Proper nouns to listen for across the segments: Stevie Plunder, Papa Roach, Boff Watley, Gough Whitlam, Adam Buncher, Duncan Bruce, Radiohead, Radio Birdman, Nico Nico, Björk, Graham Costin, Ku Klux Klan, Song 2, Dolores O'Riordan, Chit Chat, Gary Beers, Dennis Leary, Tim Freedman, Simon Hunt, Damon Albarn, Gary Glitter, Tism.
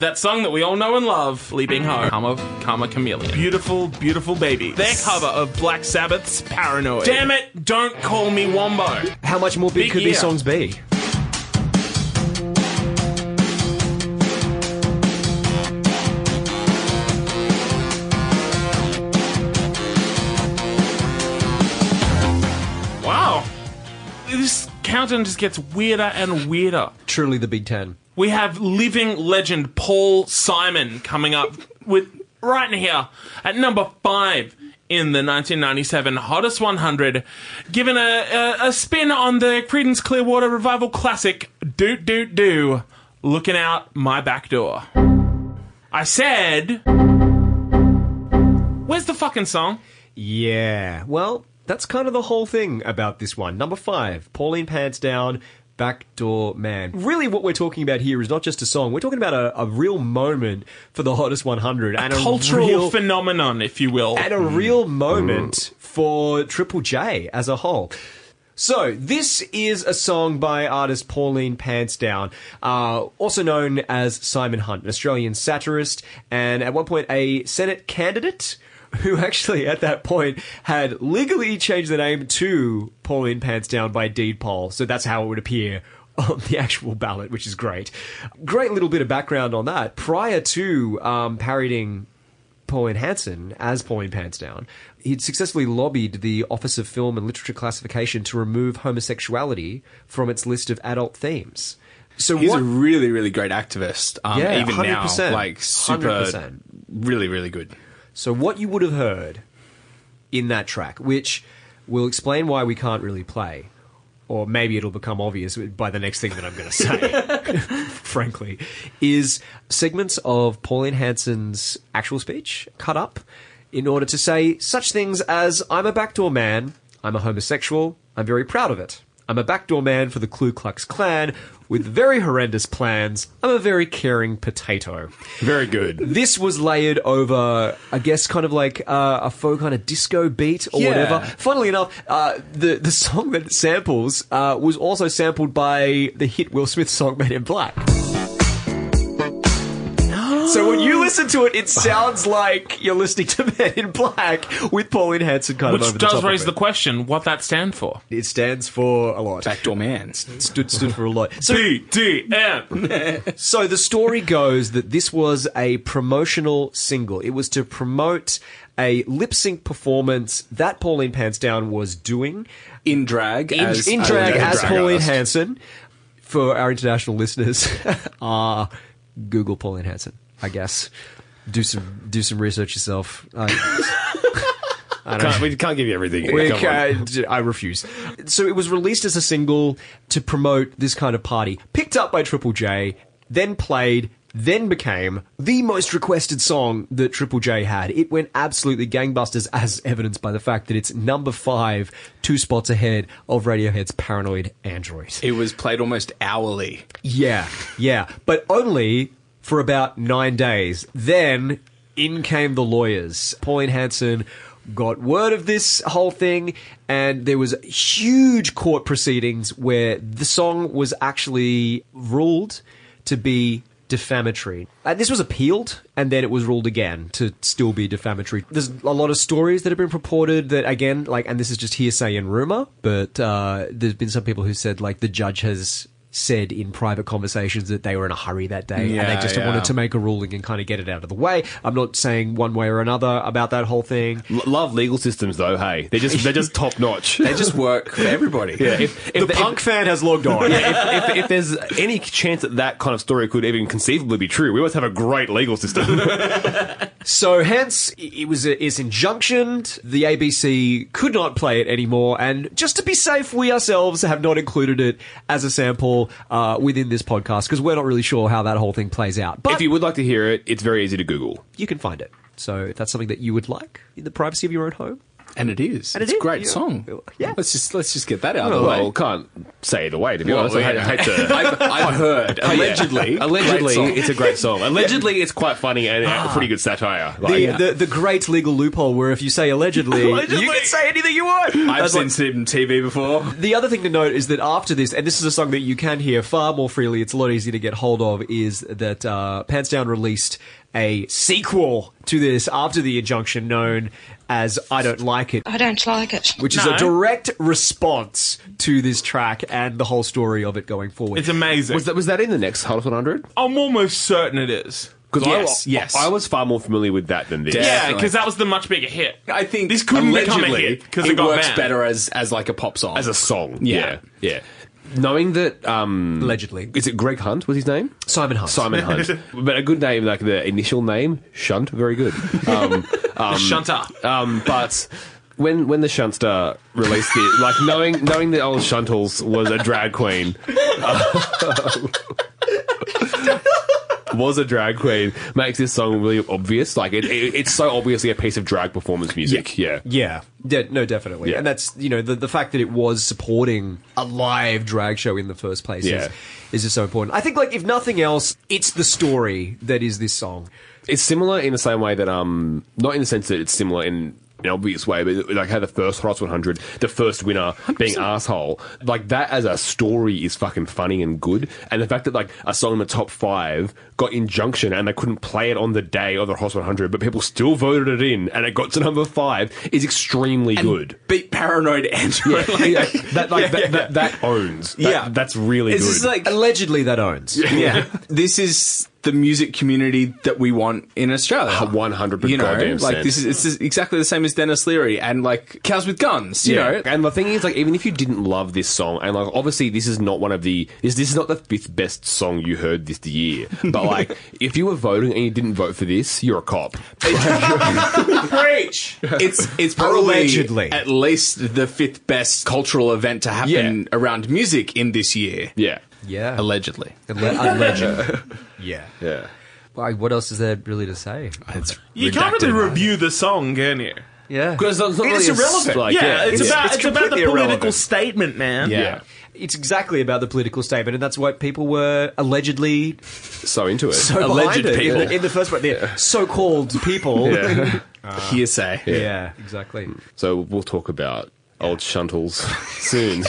That song that we all know and love, Leaping Ho, Karma Chameleon. Beautiful, beautiful baby. Their cover of Black Sabbath's Paranoid. Damn it, don't call me Wombo. How much more big could these songs be? Wow. This countdown just gets weirder and weirder. Truly the Big Ten. We have living legend Paul Simon coming up with right here at number 5 in the 1997 Hottest 100, giving a spin on the Creedence Clearwater Revival classic Doot Doot Doo, Looking Out My Back Door. I said, where's the fucking song? Yeah, well, that's kind of the whole thing about this one. Number 5, Pauline Pantsdown, Backdoor Man. Really what we're talking about here is not just a song. We're talking about a real moment for the Hottest 100. And a cultural phenomenon, if you will. And a real moment for Triple J as a whole. So, this is a song by artist Pauline Pantsdown, also known as Simon Hunt, an Australian satirist, and at one point a Senate candidate, who actually at that point had legally changed the name to Pauline Pantsdown by deed poll. So that's how it would appear on the actual ballot, which is great. Great little bit of background on that. Prior to parodying Pauline Hanson as Pauline Pantsdown, he'd successfully lobbied the Office of Film and Literature Classification to remove homosexuality from its list of adult themes. So he's a really, really great activist. Even 100%, now, like super, 100%. Really, really good. So what you would have heard in that track, which will explain why we can't really play, or maybe it'll become obvious by the next thing that I'm going to say, frankly, is segments of Pauline Hanson's actual speech cut up in order to say such things as, I'm a backdoor man, I'm a homosexual, I'm very proud of it. I'm a backdoor man for the Ku Klux Klan with very horrendous plans. I'm a very caring potato. Very good. This was layered over, I guess, kind of like a folk kind of disco beat or whatever. Funnily enough, the song that it samples was also sampled by the hit Will Smith song Men in Black. So when you listen to it, it sounds like you're listening to Men in Black with Pauline Hanson kind of over the top of it. Which does raise the question, what that stand for? It stands for a lot. Backdoor Man. Stood for a lot. So, BDM. So the story goes that this was a promotional single. It was to promote a lip-sync performance that Pauline Pantsdown was doing. In drag. In drag as Pauline Hanson. For our international listeners, Google Pauline Hanson. I guess do some research yourself. We can't give you everything. I refuse. So it was released as a single to promote this kind of party. Picked up by Triple J, then played, then became the most requested song that Triple J had. It went absolutely gangbusters, as evidenced by the fact that it's number 5, 2 spots ahead of Radiohead's Paranoid Android. It was played almost hourly. Yeah. But only for about 9 days. Then, in came the lawyers. Pauline Hanson got word of this whole thing, and there was huge court proceedings where the song was actually ruled to be defamatory. And this was appealed, and then it was ruled again to still be defamatory. There's a lot of stories that have been purported that, again, like, and this is just hearsay and rumor, but there's been some people who said, like, the judge has said in private conversations that they were in a hurry that day and they just wanted to make a ruling and kind of get it out of the way. I'm not saying one way or another about that whole thing. Love legal systems though, hey. They're just top notch. They just work for everybody. Yeah. If the punk fan has logged on. Yeah, if there's any chance that kind of story could even conceivably be true, we must have a great legal system. So hence, it's injunctioned. The ABC could not play it anymore, and just to be safe, we ourselves have not included it as a sample within this podcast, because we're not really sure how that whole thing plays out. But if you would like to hear it, it's very easy to Google. You can find it. So if that's something that you would like in the privacy of your own home, And it is. And it's a great song. Yeah. Let's just get that out of the way. Well, can't say either way, to be honest. Yeah. I hate to... I've heard. Allegedly. Yeah. Allegedly, it's a great song. Allegedly, it's quite funny and pretty good satire. Like, the great legal loophole where if you say allegedly, you can say anything you want. I've seen some TV before. The other thing to note is that after this, and this is a song that you can hear far more freely, it's a lot easier to get hold of, is that Pantsdown released a sequel to this after the injunction known as I Don't Like It. I Don't Like It. Which is a direct response to this track and the whole story of it going forward. It's amazing. Was that in the next Hot 100? I'm almost certain it is. Because I was far more familiar with that than this. Definitely. Yeah, because that was the much bigger hit. I think this couldn't become a hit because it works better as like a pop song. As a song. Yeah. Knowing that... allegedly. Is it Greg Hunt was his name? Simon Hunt. But a good name, like the initial name, Shunt, very good. Shunter. But... When the Shunster released it, like knowing that old Shuntles was a drag queen, makes this song really obvious. Like it's so obviously a piece of drag performance music. Yeah. No, definitely. Yeah. And that's the fact that it was supporting a live drag show in the first place is just so important. I think if nothing else, it's the story that is this song. It's similar in the same way that not in the sense that it's similar in an obvious way, but like how the first Hot 100, the first winner 100%. Being asshole, like that as a story is fucking funny and good. And the fact that like a song in the top 5 got injunction and they couldn't play it on the day of the Hot 100, but people still voted it in and it got to number 5 is extremely good. Beat Paranoid Andrew. That owns. That's really good. This is allegedly that owns. Yeah. This is the music community that we want in Australia. 100%. This is exactly the same as Dennis Leary and like Cows with Guns, you know. And the thing is, even if you didn't love this song, and obviously this is not this is not the 5th best song you heard this year, but if you were voting and you didn't vote for this, you're a cop. Preach! It's probably allegedly at least the 5th best cultural event to happen around music in this year. Yeah. Yeah. Allegedly. Yeah. Well, what else is there really to say? You can't really review the song, can you? Yeah. Because it's really irrelevant. It's about the political statement, man. Yeah. It's exactly about the political statement, and that's why people were allegedly... so into it. So alleged people. In the first part, so-called people. Yeah. Hearsay. Yeah, exactly. So we'll talk about old Shuntles soon.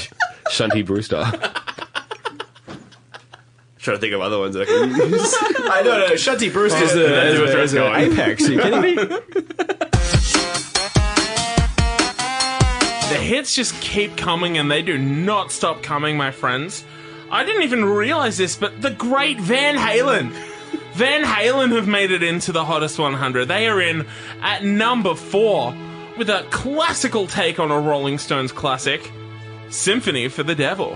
Shunty Brewster. Trying to think of other ones that I can use. I don't know. Shunty Bruce is the apex. Are you kidding me? The hits just keep coming and they do not stop coming, my friends. I didn't even realise this, but the great Van Halen. Van Halen have made it into the Hottest 100. They are in at number 4 with a classical take on a Rolling Stones classic, Symphony for the Devil.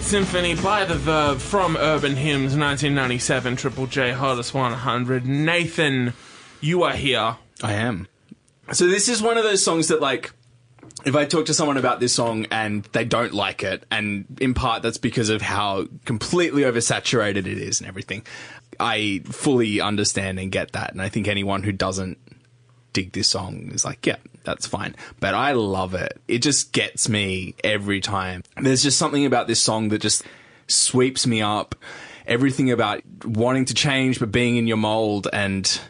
Symphony by The Verve from Urban Hymns, 1997, Triple J Hottest 100. Nathan, you are here. I am. So this is one of those songs that, like, if I talk to someone about this song and they don't like it, and in part that's because of how completely oversaturated it is and everything, I fully understand and get that. And I think anyone who doesn't dig this song is like, yeah, that's fine. But I love it. It just gets me every time. There's just something about this song that just sweeps me up. Everything about wanting to change but being in your mold and...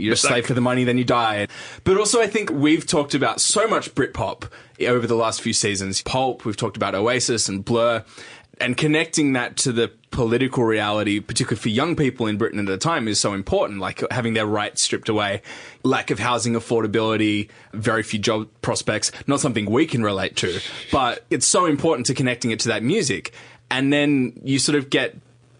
You're a slave for the money, then you die. But also I think we've talked about so much Britpop over the last few seasons. Pulp, we've talked about Oasis and Blur, and connecting that to the political reality, particularly for young people in Britain at the time, is so important, like having their rights stripped away, lack of housing affordability, very few job prospects, not something we can relate to, but it's so important to connecting it to that music. And then you sort of get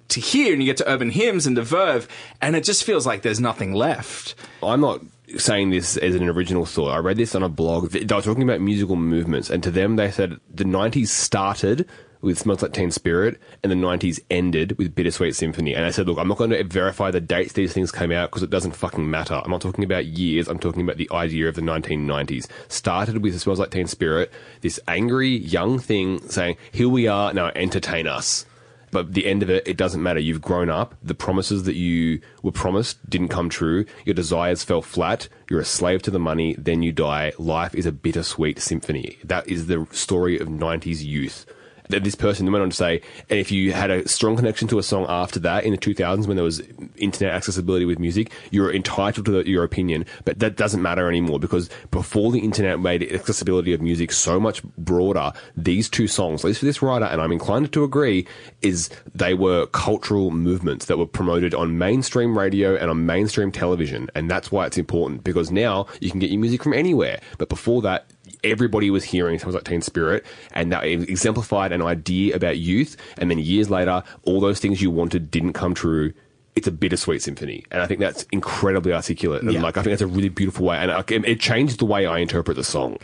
to hear, and you get to Urban Hymns and The Verve, and it just feels like there's nothing left. I'm not saying this as an original thought. I read this on a blog. They were talking about musical movements, and to them they said the 90s started with Smells Like Teen Spirit and the 90s ended with Bittersweet Symphony. And I said, look, I'm not going to verify the dates these things came out because it doesn't fucking matter. I'm not talking about years. I'm talking about the idea of the 1990s. Started with Smells Like Teen Spirit, this angry young thing saying, here we are, now entertain us. But the end of it, it doesn't matter. You've grown up. The promises that you were promised didn't come true. Your desires fell flat. You're a slave to the money. Then you die. Life is a bittersweet symphony. That is the story of 90s youth. This person went on to say, and if you had a strong connection to a song after that in the 2000s when there was internet accessibility with music, you're entitled to your opinion, but that doesn't matter anymore because before the internet made accessibility of music so much broader, these two songs, at least for this writer, and I'm inclined to agree, is they were cultural movements that were promoted on mainstream radio and on mainstream television, and that's why it's important because now you can get your music from anywhere, but before that, everybody was hearing Smells Like Teen Spirit, and that exemplified an idea about youth. And then years later, all those things you wanted didn't come true. It's a bittersweet symphony, and I think that's incredibly articulate. And I think that's a really beautiful way, and it changed the way I interpret the song.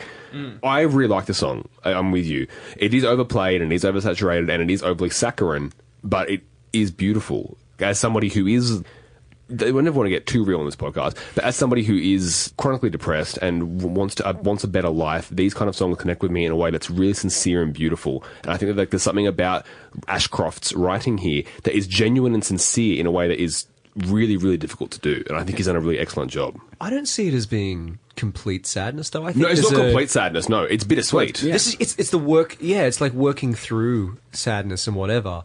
I really like the song. I'm with you. It is overplayed, and it is oversaturated, and it is overly saccharine, but it is beautiful. As somebody who is... I never want to get too real on this podcast, but as somebody who is chronically depressed and wants a better life, these kind of songs connect with me in a way that's really sincere and beautiful. And I think that, like, there's something about Ashcroft's writing here that is genuine and sincere in a way that is really, really difficult to do. And I think he's done a really excellent job. I don't see it as being complete sadness, though. I think it's not complete sadness. No, it's bittersweet. Yeah. It's the work. Yeah, it's like working through sadness and whatever.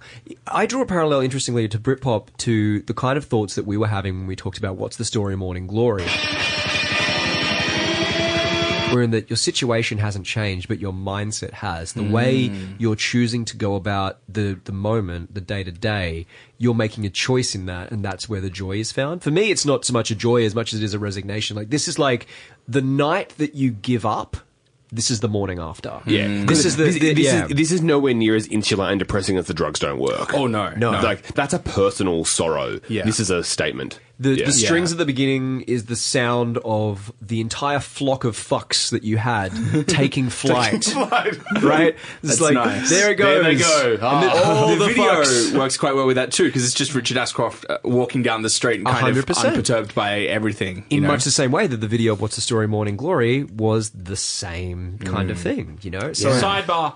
I draw a parallel, interestingly, to Britpop to the kind of thoughts that we were having when we talked about What's the Story, Morning Glory, wherein that your situation hasn't changed, but your mindset has. The way you're choosing to go about the moment, the day-to-day, you're making a choice in that, and that's where the joy is found. For me, it's not so much a joy as much as it is a resignation. Like, this is like the night that you give up, this is the morning after. Yeah. This is nowhere near as insular and depressing as The Drugs Don't Work. Oh, no. Like, that's a personal sorrow. Yeah. This is a statement. The strings at the beginning is the sound of the entire flock of fucks that you had taking flight. Right? It's like, nice. There it goes. There they go. The video fucks. Works quite well with that too, because it's just Richard Ashcroft walking down the street and kind 100%. Of unperturbed by everything. In much the same way that the video of What's the Story, Morning Glory was the same kind of thing, you know? So, sidebar.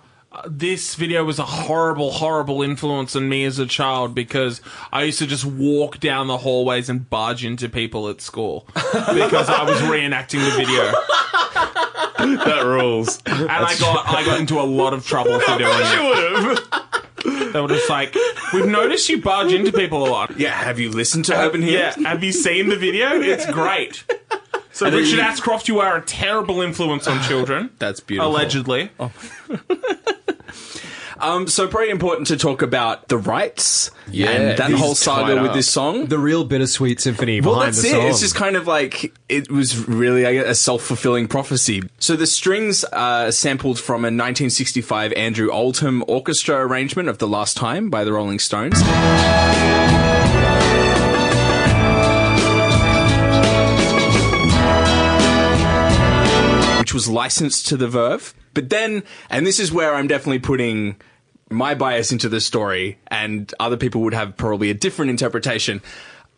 This video was a horrible, horrible influence on me as a child because I used to just walk down the hallways and barge into people at school because I was reenacting the video. That rules. And I got into a lot of trouble for doing it. They were just like, we've noticed you barge into people a lot. Yeah, have you listened to Urban Hymns? Yeah, have you seen the video? It's great. So, Richard Ashcroft, you are a terrible influence on children. That's beautiful. Allegedly. Oh. So pretty important to talk about the rights and that whole saga with this song. The real bittersweet symphony behind the song. Well, that's it. It's just kind of like, it was really a self-fulfilling prophecy. So the strings are sampled from a 1965 Andrew Oldham orchestra arrangement of The Last Time by the Rolling Stones. Which was licensed to The Verve. But then, and this is where I'm definitely putting my bias into the story, and other people would have probably a different interpretation.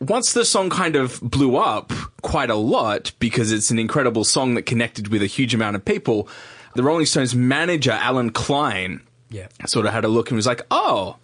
once the song kind of blew up quite a lot, because it's an incredible song that connected with a huge amount of people, the Rolling Stones manager, Alan Klein, sort of had a look and was like, oh,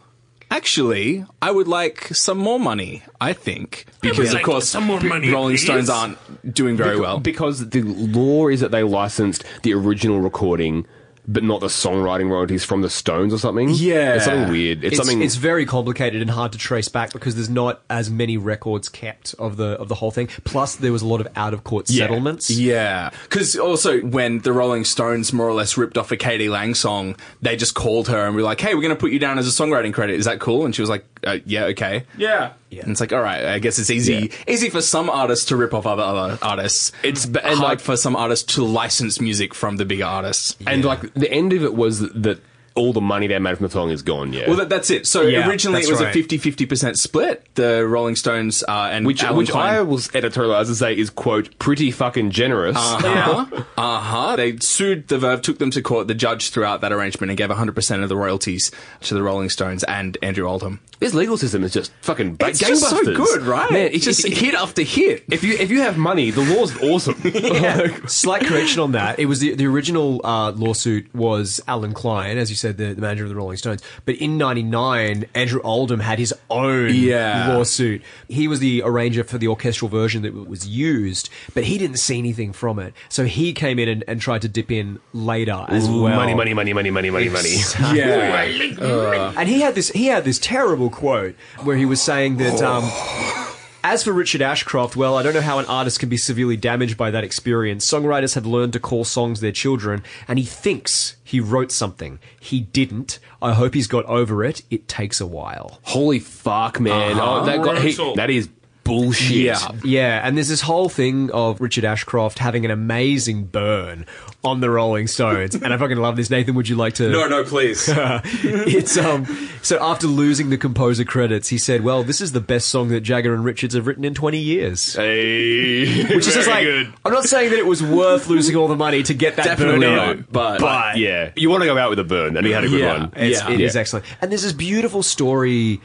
actually, I would like some more money, I think. Because, of course, Rolling Stones aren't doing very well. Because the law is that they licensed the original recording, but not the songwriting royalties from the Stones or something. Yeah. It's something weird. It's something. It's very complicated and hard to trace back because there's not as many records kept of the whole thing. Plus, there was a lot of out-of-court settlements. Yeah. Because also, when the Rolling Stones more or less ripped off a Katie Lang song, they just called her and were like, hey, we're going to put you down as a songwriting credit. Is that cool? And she was like, yeah, okay. Yeah. Yeah. And it's like, all right, I guess it's easy for some artists to rip off other artists. It's hard for some artists to license music from the bigger artists. Yeah. And like the end of it was that all the money they made from the song is gone. Yeah. Well, that's it. So originally it was a 50-50% split. The Rolling Stones and which Klein, I will editorialize and say is, quote, pretty fucking generous. They sued the Verve, took them to court. The judge threw out that arrangement and gave 100% of the royalties to the Rolling Stones and Andrew Oldham. This legal system is just fucking gangbusters. It's just so good, right? Man, it's just hit after hit. If you have money, the law's awesome. Slight correction on that. It was the original lawsuit was Alan Klein, as you said, the manager of the Rolling Stones. But in 99, Andrew Oldham had his own lawsuit. He was the arranger for the orchestral version that was used, but he didn't see anything from it. So he came in and tried to dip in later as well. Money. Yeah. And he had this terrible quote where he was saying that as for Richard Ashcroft, well, I don't know how an artist can be severely damaged by that experience. Songwriters have learned to call songs their children, and he thinks he wrote something. He didn't. I hope he's got over it. It takes a while. Holy fuck, man. That is bullshit. Yeah, and there's this whole thing of Richard Ashcroft having an amazing burn on the Rolling Stones. And I fucking love this. Nathan, would you like to... No, please. It's so after losing the composer credits, he said, well, this is the best song that Jagger and Richards have written in 20 years. Hey, which is just like, good. I'm not saying that it was worth losing all the money to get that burn out. But yeah, you want to go out with a burn, and he had a good one. It is excellent. And there's this beautiful story...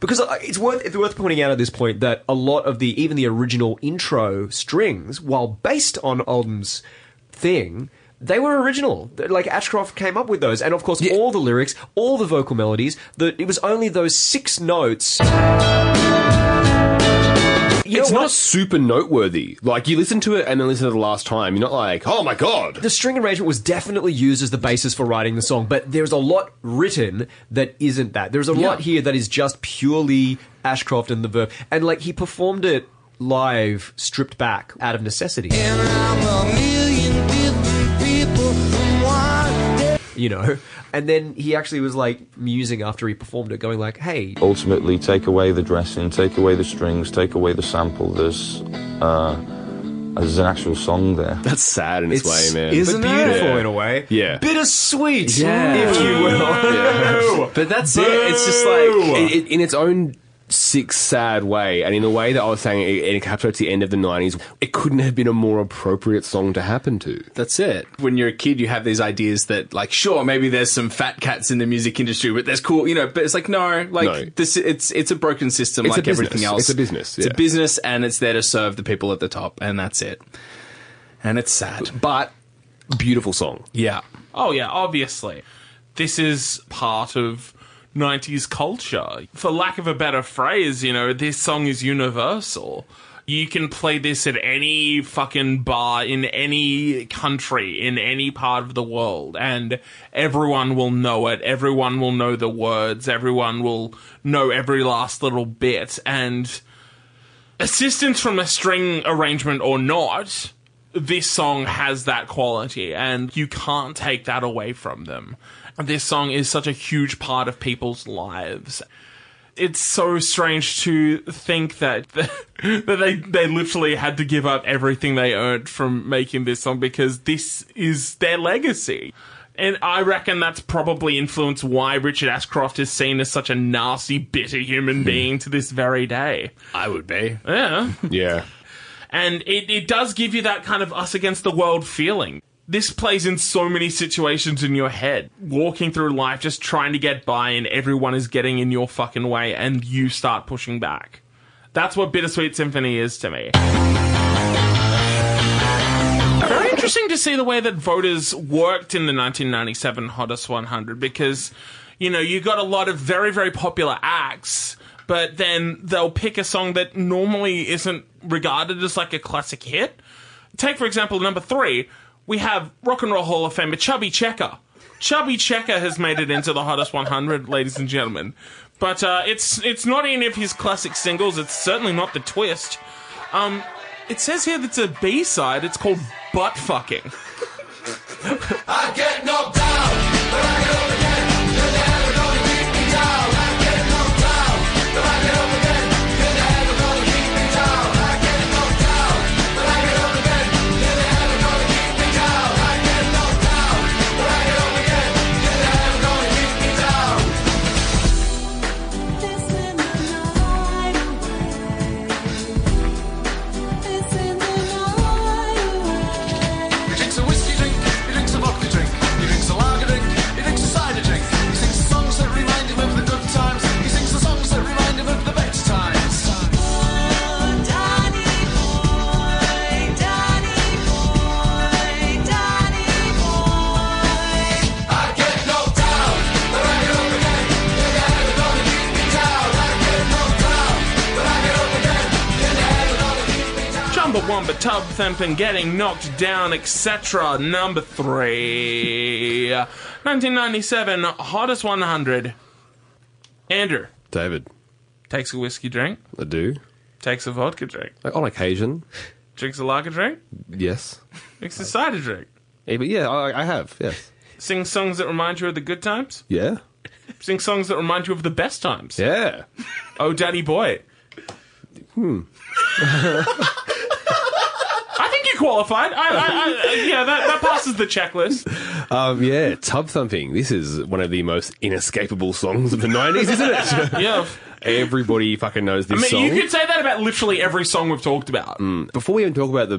Because it's worth pointing out at this point that a lot of even the original intro strings, while based on Oldham's thing, they were original. Like, Ashcroft came up with those. And, of course, all the lyrics, all the vocal melodies, it was only those six notes... It's not super noteworthy. Like, you listen to it and then listen to it the last time. You're not like, oh, my God. The string arrangement was definitely used as the basis for writing the song, but there's a lot written that isn't that. There's a lot here that is just purely Ashcroft and the Verve. And, like, he performed it live, stripped back, out of necessity. And I'm a million different people from one day. You know? And then he actually was, like, musing after he performed it, going like, hey... Ultimately, take away the dressing, take away the strings, take away the sample. There's an actual song there. That's sad in its way, man. Isn't it beautiful in a way? Yeah. Bittersweet, if you will. Yeah. But that's it. It's just like... in its own... sick, sad way, and in a way that I was saying it encapsulates the end of the 90s, it couldn't have been a more appropriate song to happen to. That's it. When you're a kid, you have these ideas that, like, sure, maybe there's some fat cats in the music industry, but that's cool, you know, but it's like, no. This, it's a broken system, it's like everything else. It's a business. Yeah. It's a business, and it's there to serve the people at the top, and that's it. And it's sad. But beautiful song. Yeah. Oh, yeah, obviously. This is part of 90s culture. For lack of a better phrase, you know, this song is universal. You can play this at any fucking bar in any country, in any part of the world, and everyone will know it. Everyone will know the words. Everyone will know every last little bit. And assistance from a string arrangement or not, this song has that quality, and you can't take that away from them. This song is such a huge part of people's lives. It's so strange to think that they literally had to give up everything they earned from making this song because this is their legacy. And I reckon that's probably influenced why Richard Ashcroft is seen as such a nasty, bitter human being to this very day. I would be. Yeah. Yeah. And it does give you that kind of us against the world feeling. This plays in so many situations in your head. Walking through life, just trying to get by, and everyone is getting in your fucking way, and you start pushing back. That's what Bittersweet Symphony is to me. Very interesting to see the way that voters worked in the 1997 Hottest 100 because, you know, you got a lot of very, very popular acts, but then they'll pick a song that normally isn't regarded as like a classic hit. Take, for example, number 3, we have Rock and Roll Hall of Famer Chubby Checker. Chubby Checker has made it into the Hottest 100, ladies and gentlemen. But it's not any of his classic singles. It's certainly not The Twist. It says here that's a B-side. It's called Butt Fucking. I get knocked down, but I get up again. You're never gonna keep me down. I get knocked down, but I get up again. You're never gonna keep me down. I get knocked down, but I get up again. You're never gonna keep me down. I get knocked down, but I get up again. You're never gonna keep me down. This in the night away. This in the night away. He drinks a whiskey drink, he drinks a vodka drink, he drinks a lager drink, he drinks a cider drink. He sings the songs that remind him of the good times. He sings the songs that remind him of the best times. Oh, Danny boy, Danny boy. I get knocked down, but I get up again. You're never gonna keep me down. I get knocked down, but I get up again. You're never gonna keep me down. Chumbawamba, tub thumping, getting knocked down, etc. Number 3. 1997 Hottest 100. Andrew David takes a whiskey drink, I do. Takes a vodka drink, on occasion. Drinks a lager drink, yes. Makes a cider drink. Yeah, but yeah, I have, yes. Sings songs that remind you of the good times. Yeah. Sings songs that remind you of the best times. Yeah. Oh, Daddy Boy. I think you qualified. Yeah, that passes the checklist. Yeah, Tub Thumping. This is one of the most inescapable songs of the 90s, isn't it? Yeah. Everybody fucking knows this song. You could say that about literally every song we've talked about. Before we even talk about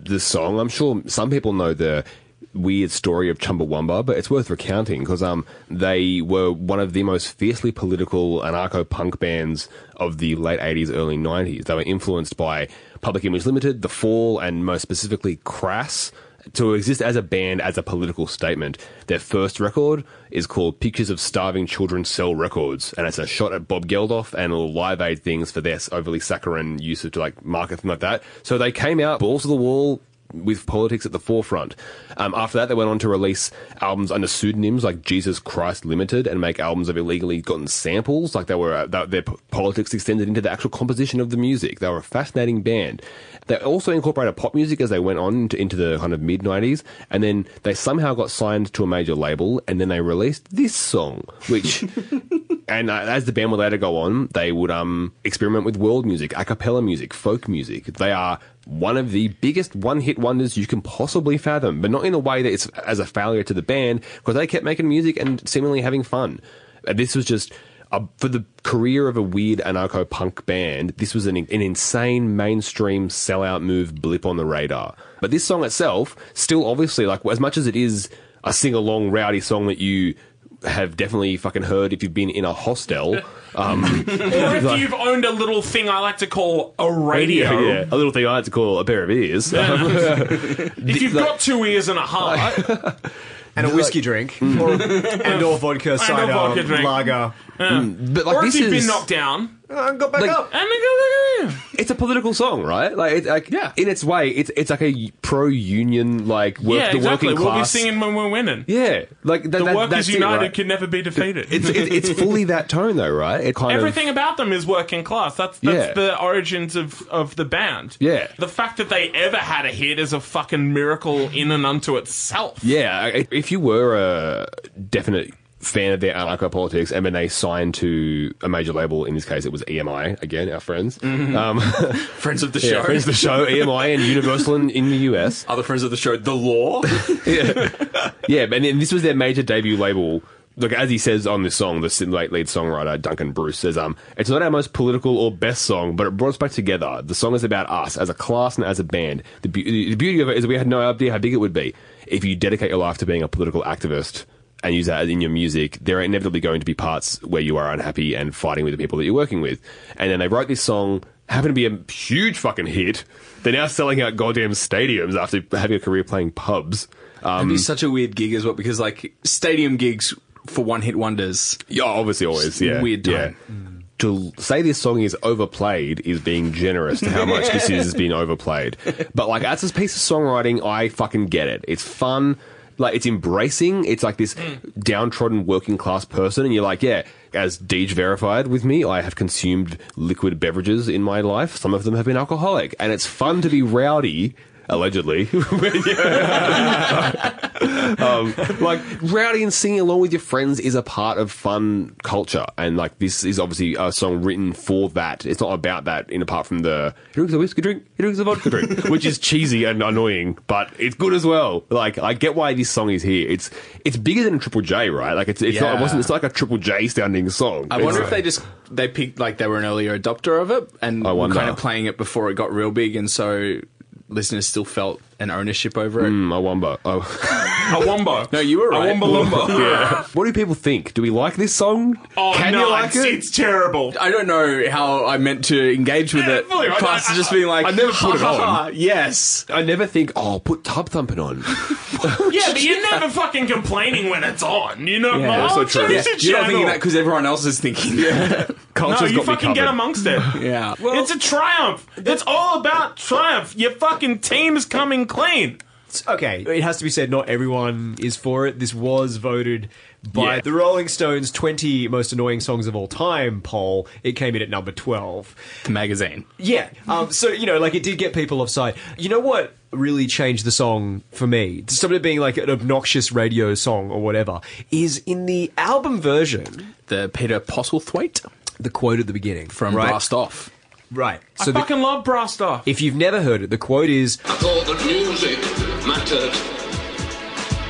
the song, I'm sure some people know the weird story of Chumbawamba, but it's worth recounting because they were one of the most fiercely political anarcho-punk bands of the late 80s, early 90s. They were influenced by Public Image Limited, The Fall, and most specifically Crass. To exist as a band, as a political statement, their first record is called Pictures of Starving Children Sell Records, and it's a shot at Bob Geldof and all Live Aid things for their overly saccharine use of like market and like that. So they came out balls to the wall with politics at the forefront. After that, they went on to release albums under pseudonyms like Jesus Christ Limited and make albums of illegally gotten samples. Like they were, their politics extended into the actual composition of the music. They were a fascinating band. They also incorporated pop music as they went on into the kind of mid-90s, and then they somehow got signed to a major label, and then they released this song, which... And as the band would later go on, they would experiment with world music, a cappella music, folk music. They are one of the biggest one-hit wonders you can possibly fathom, but not in a way that it's as a failure to the band, because they kept making music and seemingly having fun. This was just... for the career of a weird anarcho-punk band, this was an insane mainstream sellout move, blip on the radar. But this song itself, still obviously, like, as much as it is a sing-along rowdy song that you have definitely fucking heard if you've been in a hostel. Or if you've owned a little thing I like to call a radio. Yeah, a little thing I like to call a pair of ears. If you've got 2 ears and a heart... And a whiskey drink. Or vodka, cider, lager. Yeah. But like, or if you've been knocked down. And got back up. And then go back up. It's a political song, right? Like, it's like, yeah. In its way, it's like a pro-union, like, working class. We'll be singing when we're winning. Yeah. Like, the workers united right? Can never be defeated. It's fully that tone, though, right? Everything about them is working class. That's yeah. The origins of the band. Yeah. The fact that they ever had a hit is a fucking miracle in and unto itself. Yeah. If you were a definite fan of their anarcho-politics, and then they signed to a major label, in this case it was EMI, again, our friends. Mm-hmm. Friends of the show. Yeah, friends of the show, EMI and Universal in the US. Other friends of the show, The Law. Yeah. Yeah, and then this was their major debut label. Look, as he says on this song, the lead songwriter, Duncan Bruce, says, it's not our most political or best song, but it brought us back together. The song is about us, as a class and as a band. The beauty of it is we had no idea how big it would be. If you dedicate your life to being a political activist and use that in your music, there are inevitably going to be parts where you are unhappy and fighting with the people that you're working with. And then they wrote this song, happened to be a huge fucking hit. They're now selling out goddamn stadiums after having a career playing pubs. It'd be such a weird gig as well, because like stadium gigs for one-hit wonders. Yeah, obviously always, yeah. Weird time. Yeah. Mm. To say this song is overplayed is being generous to how much this is being overplayed. But like, as a piece of songwriting, I fucking get it. It's fun. Like, it's embracing. It's like this downtrodden working class person, and you're like, yeah, as Deej verified with me, I have consumed liquid beverages in my life. Some of them have been alcoholic, and it's fun to be rowdy, allegedly. Like, rowdy and singing along with your friends is a part of fun culture, and like, this is obviously a song written for that. It's not about that, in apart from the he drinks a whiskey drink, he drinks a vodka drink, which is cheesy and annoying, but it's good as well. Like, I get why this song is here. It's bigger than a Triple J, right? Like, it's yeah. not, it wasn't, it's like a Triple J sounding song. I wonder if they picked, like, they were an earlier adopter of it and were kind of playing it before it got real big, and so listeners still felt an ownership over it. No, you were right. Yeah. What do people think? Do we like this song? Oh, Can you like it? It's terrible. I don't know how I meant to engage with it. Past just being like, I never put it on. Yes. I never think, oh, put Tub Thumpin' on. Yeah, but you're never fucking complaining when it's on. You know, you're not thinking that because everyone else is thinking that. No, you fucking get amongst it. Yeah. Well, it's a triumph. It's all about triumph. Your fucking team is coming clean. Okay, it has to be said, not everyone is for it. This was voted by the Rolling Stones 20 Most Annoying Songs of All Time poll. It came in at number 12. The magazine. Yeah. So, you know, like, it did get people offside. You know what really changed the song for me, instead of it being like an obnoxious radio song or whatever, is in the album version. The Peter Postlethwaite? The quote at the beginning. From Blast Off. Right. So I fucking love Blast Off. If you've never heard it, the quote is, I thought that music mattered,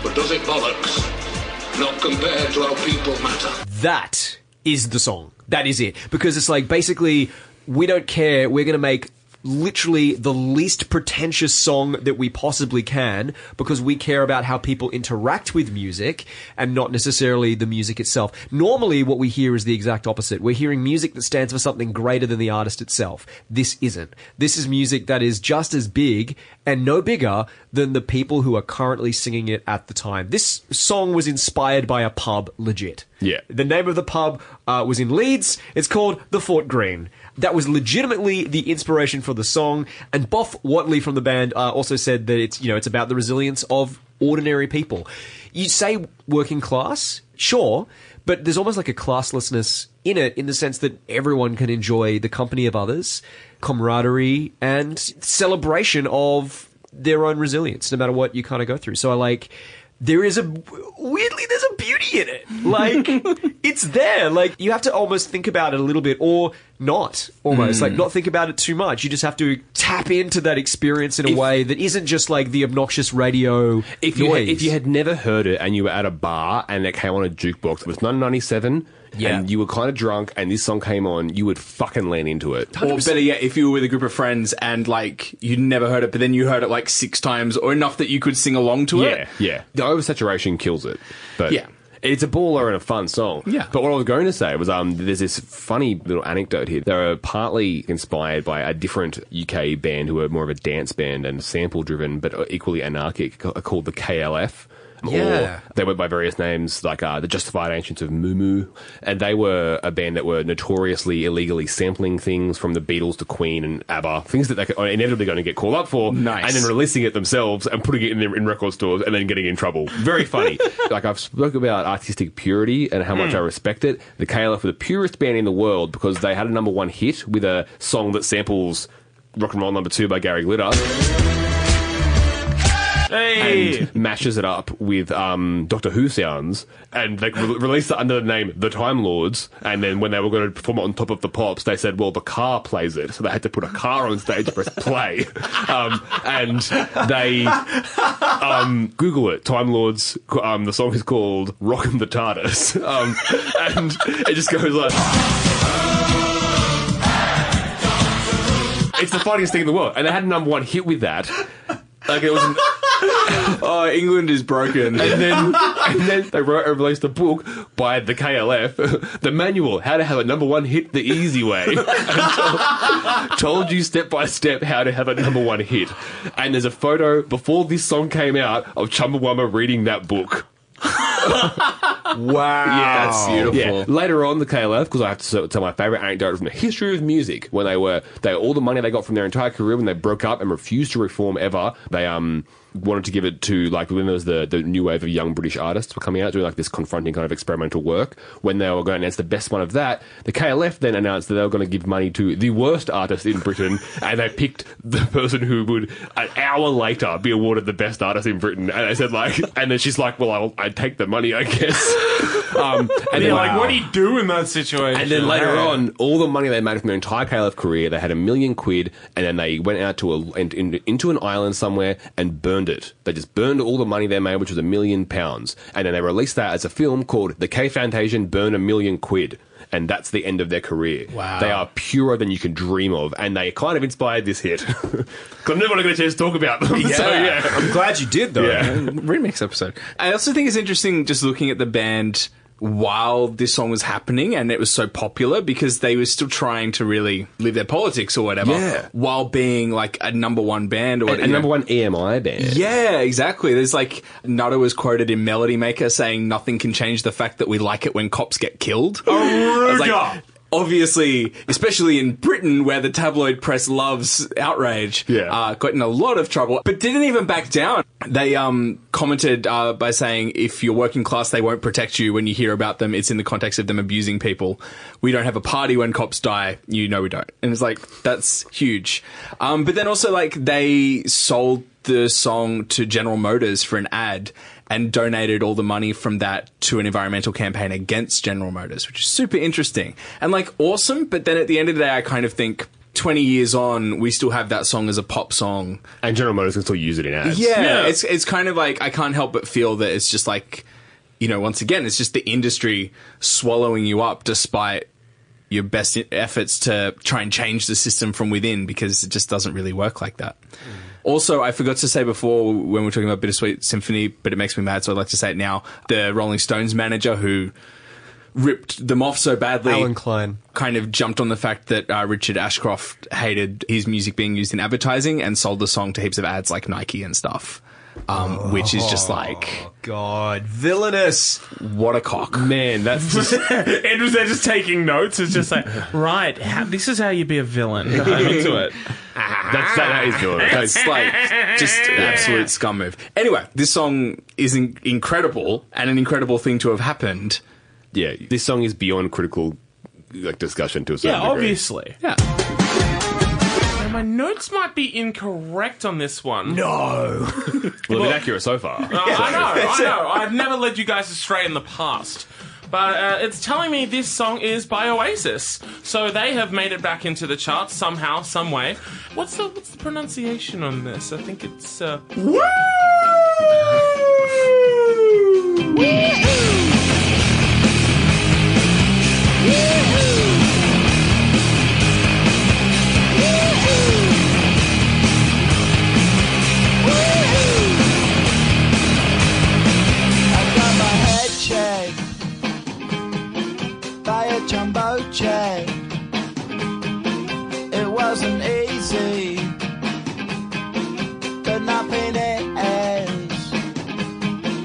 but does it bollocks? Not compared to how people matter. That is the song. That is it. Because it's like, basically, we don't care. We're going to make literally the least pretentious song that we possibly can, because we care about how people interact with music and not necessarily the music itself. Normally what we hear is the exact opposite. We're hearing music that stands for something greater than the artist itself. This isn't. This is music that is just as big and no bigger than the people who are currently singing it at the time. This song was inspired by a pub, legit. Yeah. The name of the pub was in Leeds. It's called the Fort Green. That was legitimately the inspiration for the song. And Boff Watley from the band also said that it's, you know, it's about the resilience of ordinary people. You say working class, sure, but there's almost like a classlessness in it, in the sense that everyone can enjoy the company of others, camaraderie, and celebration of their own resilience, no matter what you kind of go through. So I like... Weirdly, there's a beauty in it. Like, it's there. Like, you have to almost think about it a little bit, or not, almost. Like, not think about it too much. You just have to tap into that experience in a way that isn't just, like, the obnoxious radio noise. If you had never heard it and you were at a bar and it came on a jukebox, it was 1997... Yeah. And you were kind of drunk and this song came on, you would fucking lean into it. 100%. Or better yet, if you were with a group of friends and, like, you'd never heard it, but then you heard it, like, 6 times or enough that you could sing along to it. Yeah. The oversaturation kills it. But yeah. It's a baller and a fun song. Yeah. But what I was going to say was there's this funny little anecdote here. They were partly inspired by a different UK band who were more of a dance band and sample-driven, but equally anarchic, called the KLF. Yeah. Or they went by various names, like the Justified Ancients of Moo Moo. And they were a band that were notoriously illegally sampling things from the Beatles to Queen and ABBA, things that they are inevitably going to get called up for. Nice. And then releasing it themselves and putting it in record stores and then getting in trouble. Very funny. Like, I've spoken about artistic purity and how much I respect it. The KLF were the purest band in the world because they had a number 1 hit with a song that samples Rock and Roll No. 2 by Gary Glitter. Hey. And mashes it up with Doctor Who sounds, and they released it under the name The Time Lords, and then when they were going to perform it on Top of the Pops, they said, well, the car plays it, so they had to put a car on stage to press play. And they Google it, Time Lords, the song is called Rockin' the TARDIS, and it just goes like... It's the funniest thing in the world, and they had a number 1 hit with that. Like, it was... Oh, England is broken. And then they wrote and released a book by the KLF, the manual, how to have a number 1 hit the easy way. And told you step by step how to have a number 1 hit. And there's a photo before this song came out of Chumbawamba reading that book. Wow. Yeah, that's beautiful. Yeah. Later on, the KLF, because I have to tell my favourite anecdote from the history of music, when they all the money they got from their entire career when they broke up and refused to reform ever, they wanted to give it to, like, when there was the new wave of young British artists were coming out doing, like, this confronting kind of experimental work. When they were going to announce the best one of that, the KLF then announced that they were going to give money to the worst artist in Britain, and they picked the person who would an hour later be awarded the best artist in Britain. And they said, like, and then she's like, well, I'd take the money, I guess. And then, like, wow. What do you do in that situation? And then later on, all the money they made from their entire KLF career, they had £1 million, and then they went out to into an island somewhere and burned it. They just burned all the money they made, which was £1 million, and then they released that as a film called The K Foundation Burn £1 Million, and that's the end of their career. Wow. They are purer than you can dream of, and they kind of inspired this hit. Because I'm never going to get a chance to talk about them. Yeah. So, yeah. I'm glad you did, though. Yeah. Remix episode. I also think it's interesting just looking at the band while this song was happening and it was so popular, because they were still trying to really live their politics or whatever, yeah, while being like a number 1 band or a number 1 EMI band. Yeah, exactly. There's like Nutter was quoted in Melody Maker saying, "Nothing can change the fact that we like it when cops get killed." Oh, obviously, especially in Britain, where the tabloid press loves outrage, yeah, got in a lot of trouble, but didn't even back down. They commented by saying, if you're working class, they won't protect you. When you hear about them, it's in the context of them abusing people. We don't have a party when cops die. You know we don't. And it's like, that's huge. But then also, like, they sold the song to General Motors for an ad, and donated all the money from that to an environmental campaign against General Motors, which is super interesting and, like, awesome. But then at the end of the day, I kind of think 20 years on, we still have that song as a pop song. And General Motors can still use it in ads. Yeah, yeah. It's kind of like, I can't help but feel that it's just like, you know, once again, it's just the industry swallowing you up despite your best efforts to try and change the system from within, because it just doesn't really work like that. Mm. Also, I forgot to say before when we were talking about Bittersweet Symphony, but it makes me mad, so I'd like to say it now. The Rolling Stones manager who ripped them off so badly, Alan Klein, kind of jumped on the fact that Richard Ashcroft hated his music being used in advertising and sold the song to heaps of ads like Nike and stuff. Which is just like, God, villainous. What a cock. Man, that's just... Andrew's there just taking notes. It's just like, right, this is how you be a villain. I'm into it. That is villainous. It's like, just an absolute scum move. Anyway, this song is incredible, and an incredible thing to have happened. Yeah, this song is beyond critical, like, discussion to a certain degree. Obviously. Yeah. My notes might be incorrect on this one. No. Well, they've been accurate so far. I know. I've never led you guys astray in the past. But it's telling me this song is by Oasis. So they have made it back into the charts somehow, some way. What's the pronunciation on this? I think it's... Woo! Woo! Jumbo check. It wasn't easy, but nothing is.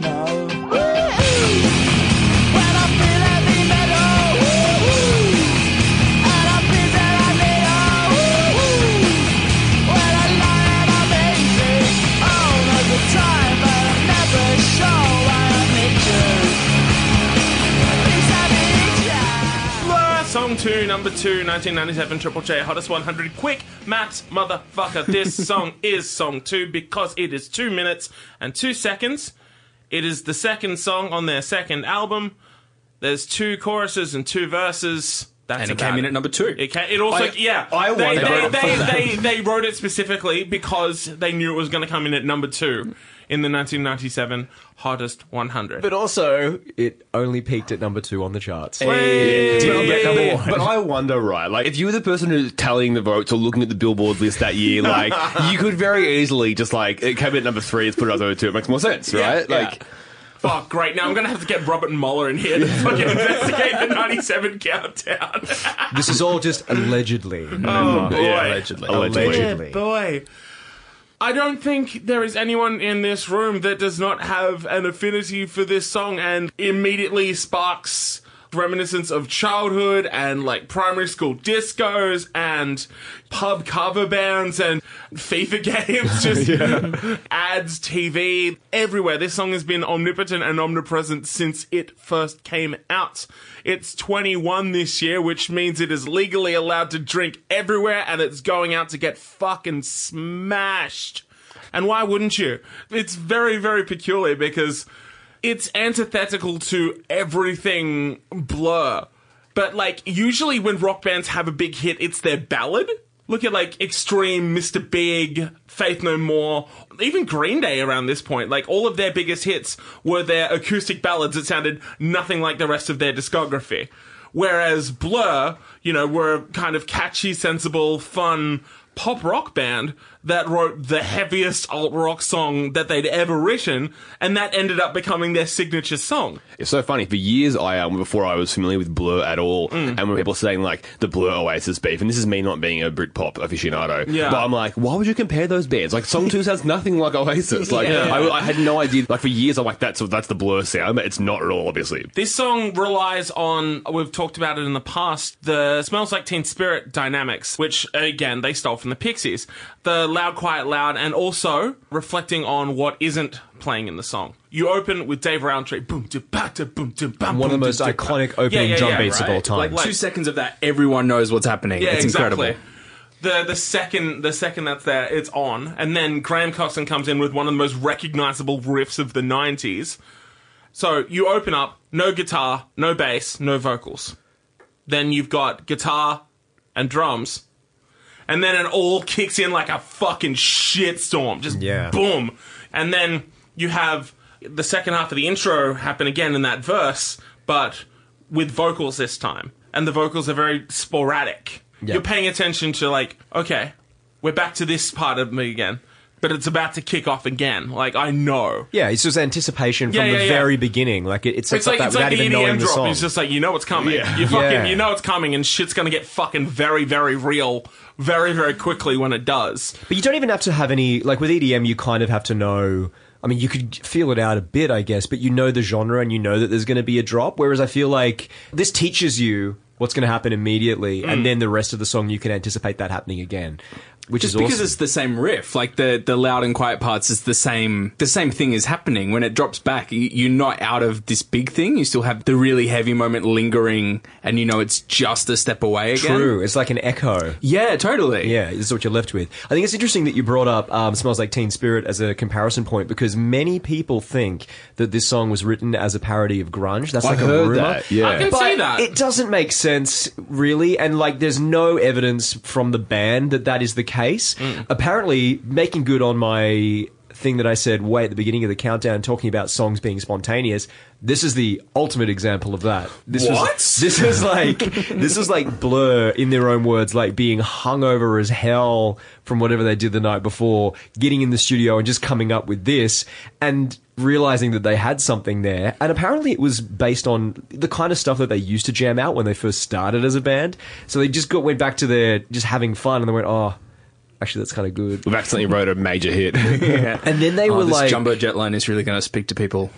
No. Woo-hoo! When I feel heavy metal, woo-hoo! And I feel that I need, oh, woo-hoo! When I lie and I'm easy, all of the time, but I'm never sure why I need you. Song 2, number 2, 1997, Triple J, Hottest 100. Quick maths, motherfucker. This song is song 2 because it is 2 minutes and 2 seconds. It is the second song on their second album. There's 2 choruses and 2 verses. That's and it came in at number 2. It also, yeah. They wrote it specifically because they knew it was going to come in at number 2. in the 1997 Hottest 100. But also, it only peaked at number 2 on the charts. Hey. But I wonder, right, like, if you were the person who's tallying the votes or looking at the Billboard list that year, like, you could very easily just, like, it came in at number 3, it's put it at number 2, it makes more sense, right? Yeah, like... Yeah. Fuck, great. Now I'm going to have to get Robert Mueller in here to fucking investigate the 97 countdown. This is all just allegedly. Oh, boy. Yeah, allegedly. Yeah, boy. I don't think there is anyone in this room that does not have an affinity for this song and immediately sparks reminiscence of childhood and, like, primary school discos and pub cover bands and FIFA games, just ads, TV, everywhere. This song has been omnipotent and omnipresent since it first came out. It's 21 this year, which means it is legally allowed to drink everywhere, and it's going out to get fucking smashed. And why wouldn't you? It's very, very peculiar because... it's antithetical to everything Blur. But, like, usually when rock bands have a big hit, it's their ballad. Look at, like, Extreme, Mr. Big, Faith No More, even Green Day around this point. Like, all of their biggest hits were their acoustic ballads that sounded nothing like the rest of their discography. Whereas Blur, you know, were a kind of catchy, sensible, fun pop rock band that wrote the heaviest alt-rock song that they'd ever written, and that ended up becoming their signature song. It's so funny. For years, before I was familiar with Blur at all, and when people were saying, like, the Blur Oasis beef, and this is me not being a Britpop aficionado, but I'm like, why would you compare those bands? Like, Song 2 sounds nothing like Oasis. Like, I had no idea. Like, for years, I'm like, that's the Blur sound, but it's not at all, obviously. This song relies on, we've talked about it in the past, the Smells Like Teen Spirit dynamics, which, again, they stole from the Pixies. The Loud, Quiet, Loud, and also reflecting on what isn't playing in the song. You open with Dave Rowntree. Boom, da, ba, da, boom, da, ba, one boom, of the most iconic opening drum beats of all time. Like, 2 seconds of that, everyone knows what's happening. Yeah, it's incredible. The second that's there, it's on. And then Graham Costin comes in with one of the most recognisable riffs of the 90s. So you open up, no guitar, no bass, no vocals. Then you've got guitar and drums. And then it all kicks in like a fucking shitstorm. Just boom. And then you have the second half of the intro happen again in that verse, but with vocals this time. And the vocals are very sporadic. Yeah. You're paying attention to, like, okay, we're back to this part of me again. But it's about to kick off again. Like, I know. Yeah, it's just anticipation from the very beginning. Like, it sets up that without even knowing the song. It's just like, you know it's coming. Yeah. You fucking, you know it's coming, and shit's going to get fucking very, very real very, very quickly when it does. But you don't even have to have any... Like, with EDM, you kind of have to know... I mean, you could feel it out a bit, I guess, but you know the genre and you know that there's going to be a drop, whereas I feel like this teaches you what's going to happen immediately, and then the rest of the song you can anticipate that happening again. Which just is because awesome. It's the same riff, like the loud and quiet parts is the same thing is happening. When it drops back, you're not out of this big thing. You still have the really heavy moment lingering, and you know it's just a step away again. True, it's like an echo. Yeah, totally. Yeah, this is what you're left with. I think it's interesting that you brought up Smells Like Teen Spirit as a comparison point, because many people think that this song was written as a parody of grunge. That's like a rumor. That. Yeah, I can see that. It doesn't make sense, really, and like there's no evidence from the band that is the case. Apparently, making good on my thing that I said way at the beginning of the countdown, talking about songs being spontaneous, this is the ultimate example of that. This is like Blur, in their own words, like being hungover as hell from whatever they did the night before, getting in the studio and just coming up with this, and realizing that they had something there. And apparently it was based on the kind of stuff that they used to jam out when they first started as a band. So they just went back to their just having fun, and they went, oh, actually, that's kind of good. We've accidentally wrote a major hit. And then they were this like... this jumbo jet line is really going to speak to people.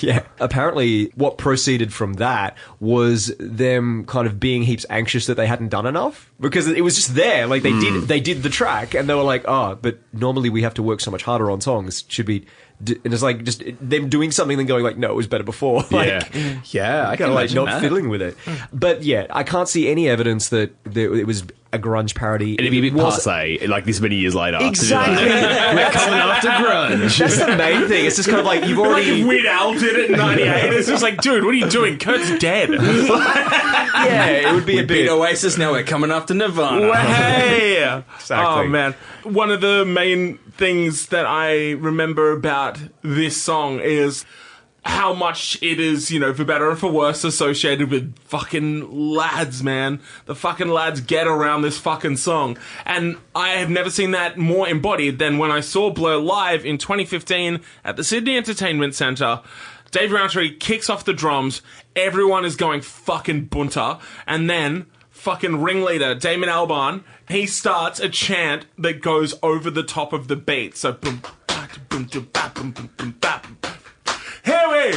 Yeah. Apparently, what proceeded from that was them kind of being heaps anxious that they hadn't done enough. Because it was just there. Like, they did the track, and they were like, oh, but normally we have to work so much harder on songs. Should we... And it's like just them doing something and going like, no, it was better before. Like, yeah, I can imagine not fiddling with it. But yeah, I can't see any evidence that it was a grunge parody. And it'd be a bit passe, like this many years later. Exactly. Like, we're coming after grunge. That's the main thing. It's just kind of like you've already... Like Weird Al did it in 98. It's just like, dude, what are you doing? Kurt's dead. Yeah, it would be a bit... Oasis, now we're coming after Nirvana. Well, hey! Exactly. Oh, man. One of the main things that I remember about this song is... how much it is, you know, for better and for worse, associated with fucking lads, man. The fucking lads get around this fucking song. And I have never seen that more embodied than when I saw Blur live in 2015 at the Sydney Entertainment Centre. Dave Rowntree kicks off the drums, everyone is going fucking bunter, and then fucking ringleader, Damon Albarn, he starts a chant that goes over the top of the beat. So boom, boom, boom, boom, boom, boom, boom. Here we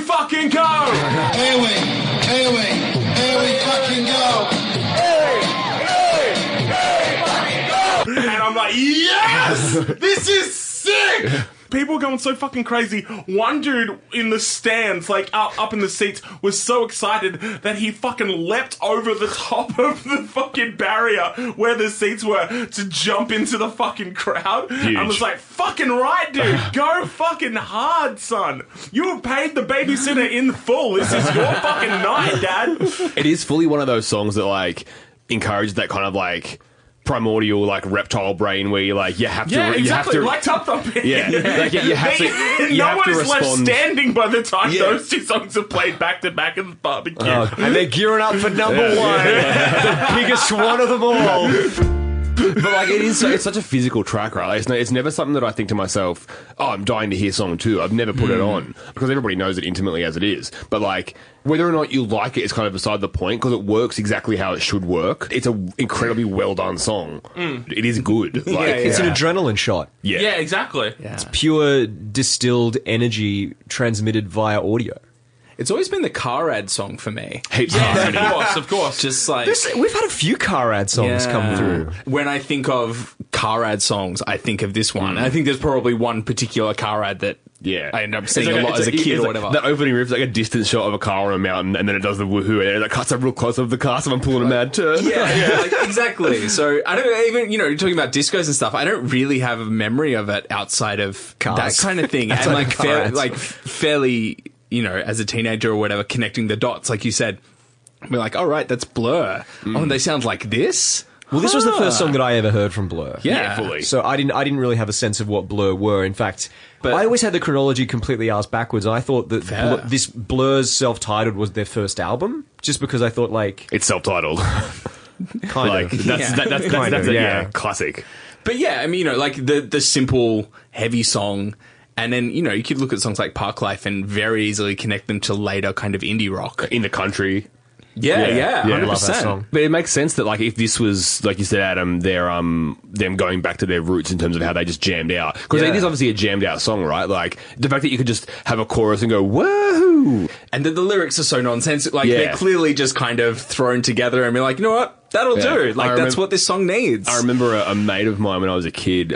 fucking go! Here we fucking go! Hey, fucking go! And I'm like, yes! This is sick! People were going so fucking crazy. One dude in the stands, like up in the seats, was so excited that he fucking leapt over the top of the fucking barrier where the seats were to jump into the fucking crowd. Huge. I was like, fucking right, dude. Go fucking hard, son. You have paid the babysitter in full. This is your fucking night, Dad. It is fully one of those songs that, like, encouraged that kind of, like... primordial, like, reptile brain where you're like, you have to... Yeah, exactly, like Tub Thumping. Yeah, like, you have to... No one is left standing by the time those two songs are played back-to-back in the barbecue. Oh, and they're gearing up for number one. The biggest one of them all. But, like, it is, it's such a physical track, right? Like, it's never something that I think to myself, oh, I'm dying to hear song two. I've never put it on. Because everybody knows it intimately as it is. But, like, whether or not you like it is kind of beside the point because it works exactly how it should work. It's an incredibly well-done song. Mm. It is good. Like, it's an adrenaline shot. Yeah. Yeah, exactly. Yeah. It's pure distilled energy transmitted via audio. It's always been the car ad song for me. Of course, of course. Just like we've had a few car ad songs come through. When I think of car ad songs, I think of this one. I think there's probably one particular car ad that I ended up seeing like a lot as a kid or whatever. Like, the opening riff is like a distance shot of a car on a mountain, and then it does the woohoo, and it cuts up real close of the car, so I'm pulling a mad turn. Yeah, like, exactly. So I don't even, you know, talking about discos and stuff, I don't really have a memory of it outside of cars. That kind of thing. And like, fairly... you know, as a teenager or whatever, connecting the dots, like you said, we're like, all right, that's Blur. Oh, and they sound like this? Well, this was the first song that I ever heard from Blur. Yeah, fully. So I didn't really have a sense of what Blur were. In fact, but I always had the chronology completely asked backwards. I thought that Blur's self-titled was their first album, just because I thought, like... It's self-titled. kind of. That's classic. But yeah, I mean, you know, like the simple, heavy song... And then, you know, you could look at songs like Parklife and very easily connect them to later kind of indie rock. In the country. Yeah, 100%. I love that song. But it makes sense that, like, if this was, like you said, Adam, them going back to their roots in terms of how they just jammed out. Because it is obviously a jammed out song, right? Like, the fact that you could just have a chorus and go, woohoo! And then the lyrics are so nonsensical. Like, they're clearly just kind of thrown together and be like, you know what? That'll do. Like, that's what this song needs. I remember a mate of mine when I was a kid...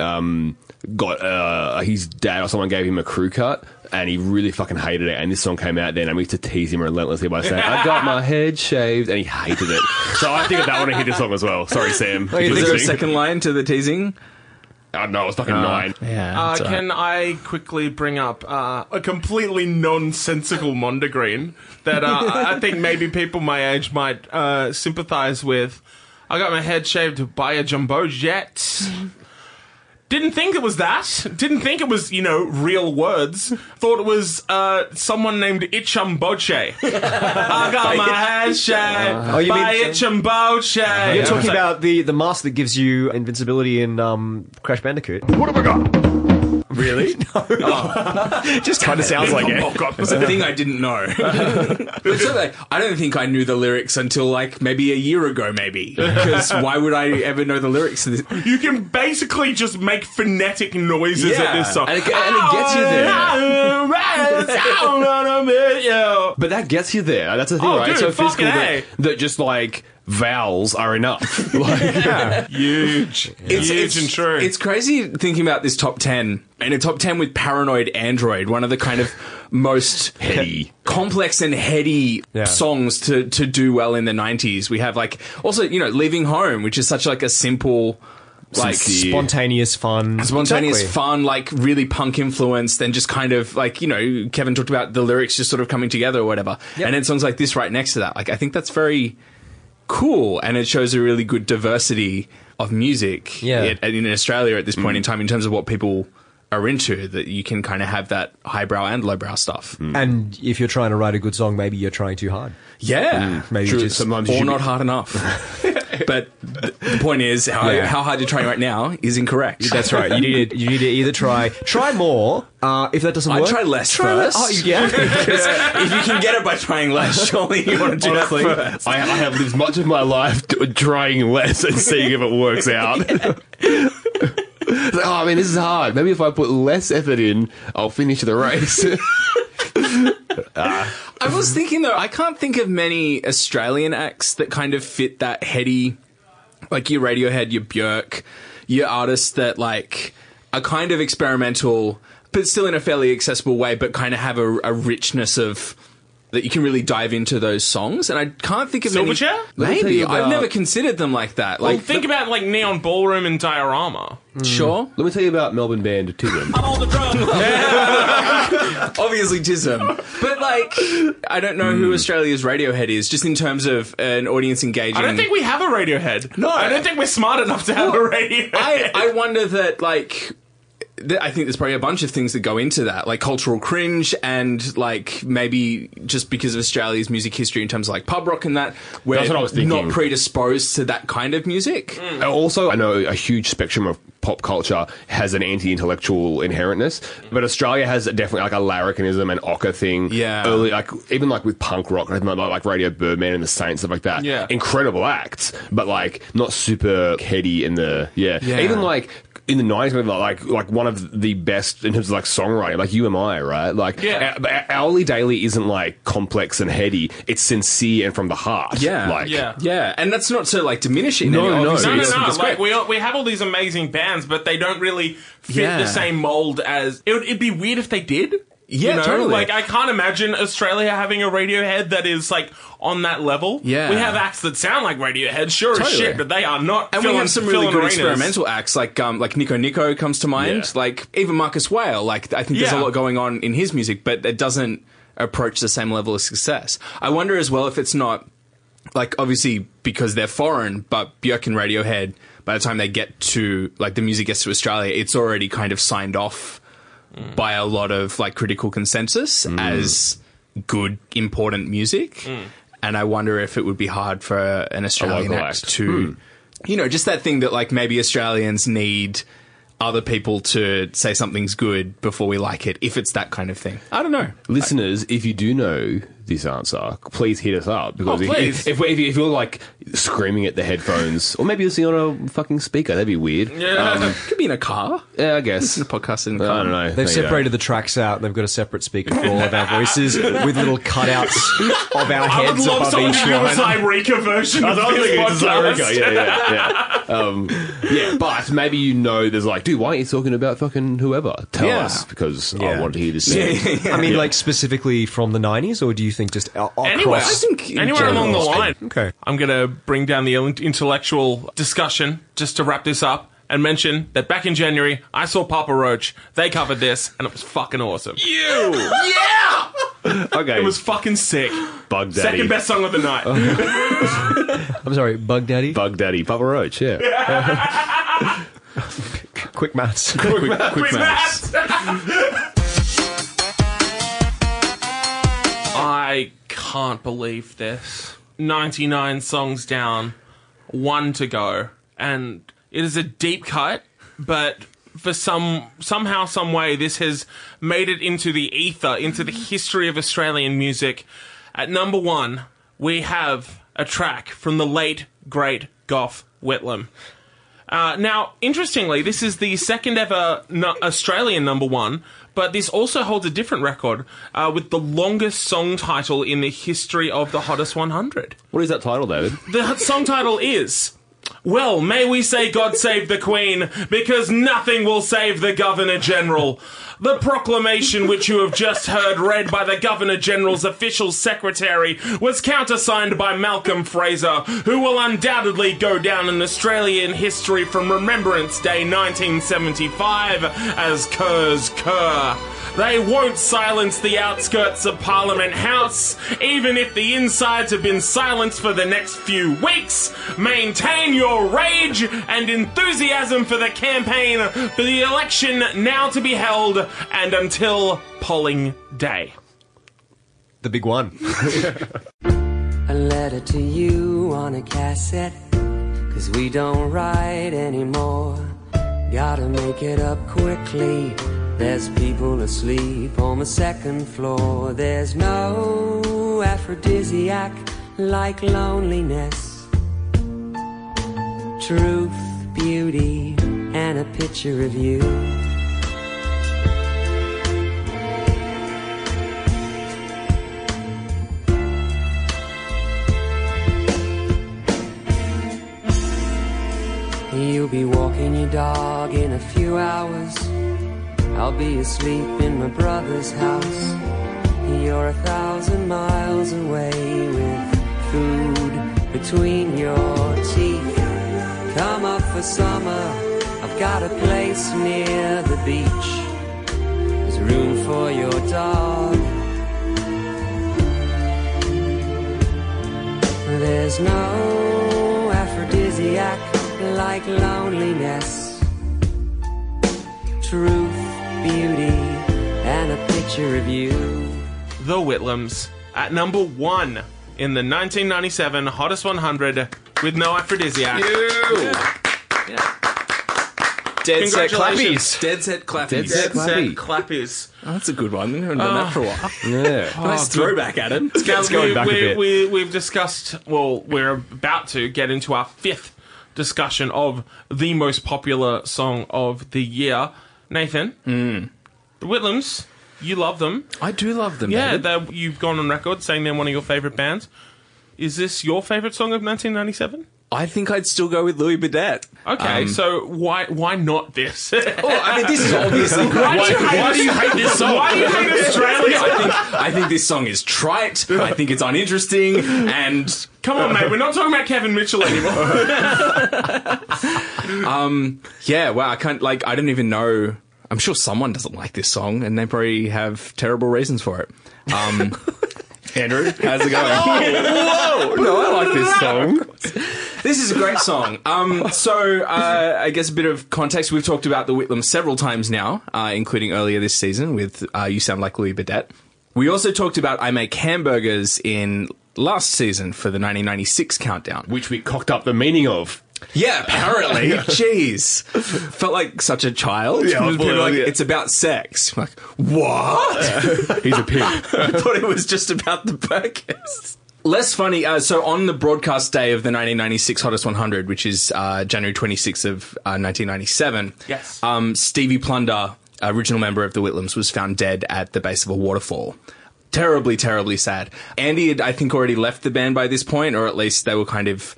got his dad or someone gave him a crew cut and he really fucking hated it, and this song came out then and we used to tease him relentlessly by saying I got my head shaved, and he hated it. So I think of that when I hear this song as well. Sorry, Sam. Wait, is there a second line to the teasing? No, it was fucking 9. Can I quickly bring up a completely nonsensical mondegreen that I think maybe people my age might sympathise with? I got my head shaved by a jumbo jet. Didn't think it was that. Didn't think it was, you know, real words. Thought it was someone named Ichimboche. I got my head shaved by Ichimboche. You're talking about the mask that gives you invincibility in Crash Bandicoot. What have I got? Really? No. Oh. Just kind of sounds like it. It was a thing I didn't know. But so, like, I don't think I knew the lyrics until, like, maybe a year ago, maybe. Because why would I ever know the lyrics to this? You can basically just make like phonetic noises at this song. And it gets you there. But that gets you there. That's the thing, right? Dude, so physical that just like vowels are enough. Huge. Huge and true. It's crazy thinking about this top 10. And a top 10 with Paranoid Android, one of the kind of most heady, complex and heady songs to do well in the 90s. We have like, also, you know, Leaving Home, which is such like a simple... like spontaneous fun. Fun, like really punk influenced and just kind of like, you know, Kevin talked about the lyrics just sort of coming together or whatever. Yep. And then songs like this right next to that. Like, I think that's very cool and it shows a really good diversity of music in Australia at this point in time in terms of what people are into, that you can kind of have that highbrow and lowbrow stuff. Mm. And if you're trying to write a good song, maybe you're trying too hard. Yeah. Mm. Maybe just sometimes or not hard enough. But the point is, how hard you're trying right now is incorrect. That's right. You need to either try more. If that doesn't work, try less first. If you can get it by trying less, surely you want to do that first. I have lived much of my life trying less and seeing if it works out. Like, oh, I mean, this is hard. Maybe if I put less effort in, I'll finish the race. I was thinking, though, I can't think of many Australian acts that kind of fit that heady, like your Radiohead, your Björk, your artists that, like, are kind of experimental, but still in a fairly accessible way, but kind of have a richness of... that you can really dive into those songs, and I can't think of many. Silverchair? Maybe. I've never considered them like that. Like, well, think about, like, Neon Ballroom and Diorama. Mm. Sure. Let me tell you about Melbourne band Tism. I'm on the drum! Obviously Tism. But, like, I don't know who Australia's Radiohead is, just in terms of an audience engaging. I don't think we have a Radiohead. No. I don't think we're smart enough to have a Radiohead. I wonder that, like... I think there's probably a bunch of things that go into that, like cultural cringe and, like, maybe just because of Australia's music history in terms of, like, pub rock and that, we're not predisposed to that kind of music. Mm. Also, I know a huge spectrum of pop culture has an anti-intellectual inherentness, but Australia has definitely, like, a larrikinism and ochre thing. Yeah. Early, like, even, like, with punk rock, like Radio Birdman and the Saints, stuff like that. Yeah. Incredible acts, but, like, not super heady in the... Yeah. Even, like... in the 90s, like one of the best in terms of like songwriting, like EMI, right? Like, Owly Daily isn't like complex and heady; it's sincere and from the heart. Yeah, like, yeah, and that's not to like diminish it. No. Like we have all these amazing bands, but they don't really fit the same mold as. It'd be weird if they did. Yeah, you know? Totally. Like, I can't imagine Australia having a Radiohead that is, like, on that level. Yeah. We have acts that sound like Radiohead, as shit, but they are not. And we have some really good experimental acts, like Nico Nico comes to mind. Yeah. Like, even Marcus Wale, like, I think there's a lot going on in his music, but it doesn't approach the same level of success. I wonder as well if it's not, like, obviously because they're foreign, but Björk and Radiohead, by the time they get to, like, the music gets to Australia, it's already kind of signed off by a lot of, like, critical consensus as good, important music. Mm. And I wonder if it would be hard for an Australian act to... You know, just that thing that, like, maybe Australians need other people to say something's good before we like it, if it's that kind of thing. I don't know. Listeners, if you do know this answer, please hit us up. Because if you're, like, screaming at the headphones, or maybe you're listening on a fucking speaker, that'd be weird. Yeah. Could be in a car. Yeah, I guess. Listen to podcasts in a car. I don't know. They've separated the tracks out, and they've got a separate speaker for all of our voices, with little cutouts of our heads above each one. I would love someone to do a Zyreca version of this podcast. Yeah. Yeah, but maybe you know there's, like, dude, why aren't you talking about fucking whoever? Tell us, because I want to hear this. I mean, like, specifically from the 90s, or do you think just anywhere along the line? Okay. I'm going to bring down the intellectual discussion just to wrap this up and mention that back in January, I saw Papa Roach. They covered this, and it was fucking awesome. Yeah! Okay. It was fucking sick. Bug Daddy. Second best song of the night. I'm sorry, Bug Daddy? Bug Daddy. Papa Roach, yeah. Quick maths. Quick maths. I can't believe this. 99 songs down, 1 to go, and it is a deep cut, but for somehow, some way, this has made it into the ether, into the history of Australian music. At number 1, we have a track from the late, great Gough Whitlam. Now, interestingly, this is the second ever Australian number one, but this also holds a different record with the longest song title in the history of the Hottest 100. What is that title, David? The song title is... Well, may we say God save the Queen, because nothing will save the Governor-General. The proclamation which you have just heard read by the Governor-General's official secretary was countersigned by Malcolm Fraser, who will undoubtedly go down in Australian history from Remembrance Day 1975 as Kerr's Kerr. They won't silence the outskirts of Parliament House, even if the insides have been silenced for the next few weeks. Maintain your rage and enthusiasm for the campaign, for the election now to be held, and until polling day. The big one. A letter to you on a cassette, 'cause we don't write anymore. Gotta make it up quickly. There's people asleep on the second floor. There's no aphrodisiac like loneliness. Truth, beauty, and a picture of you. You'll be walking your dog in a few hours. I'll be asleep in my brother's house. You're 1,000 miles away with food between your teeth. Come up for summer, I've got a place near the beach. There's room for your dog. There's no aphrodisiac like loneliness. Truth, beauty, and a picture of you. The Whitlams at number one in the 1997 Hottest 100 with no aphrodisiac. Yeah. Dead Set Clappies. Dead Set Clappies. Dead Set Clappies. Oh, that's a good one. We haven't done that for a while. Yeah. Nice throwback, Adam. It's going back a bit. We've discussed, well, we're about to get into our fifth discussion of the most popular song of the year. Nathan, the Whitlams, you love them. I do love them. Yeah, you've gone on record saying they're one of your favourite bands. Is this your favourite song of 1997? I think I'd still go with Louis Baudet. Okay, so why not this? I mean, this is obviously... why do you hate this song? Why do you hate Australia? I think this song is trite. I think it's uninteresting. And come on, mate, we're not talking about Kevin Mitchell anymore. Yeah, well, I don't even know. I'm sure someone doesn't like this song, and they probably have terrible reasons for it. Andrew, how's it going? Oh, whoa! No, I like this song. This is a great song. So, I guess a bit of context. We've talked about the Whitlams several times now, including earlier this season with You Sound Like Louis Baudet. We also talked about I Make Hamburgers in last season for the 1996 countdown. Which we cocked up the meaning of. Yeah, apparently. Jeez. Felt like such a child. Yeah, it's about sex. I'm like, what? He's a pig. I thought it was just about the podcast. Less funny. So on the broadcast day of the 1996 Hottest 100, which is January 26th of 1997, yes. Stevie Plunder, original member of the Whitlams, was found dead at the base of a waterfall. Terribly, terribly sad. Andy had, I think, already left the band by this point, or at least they were kind of...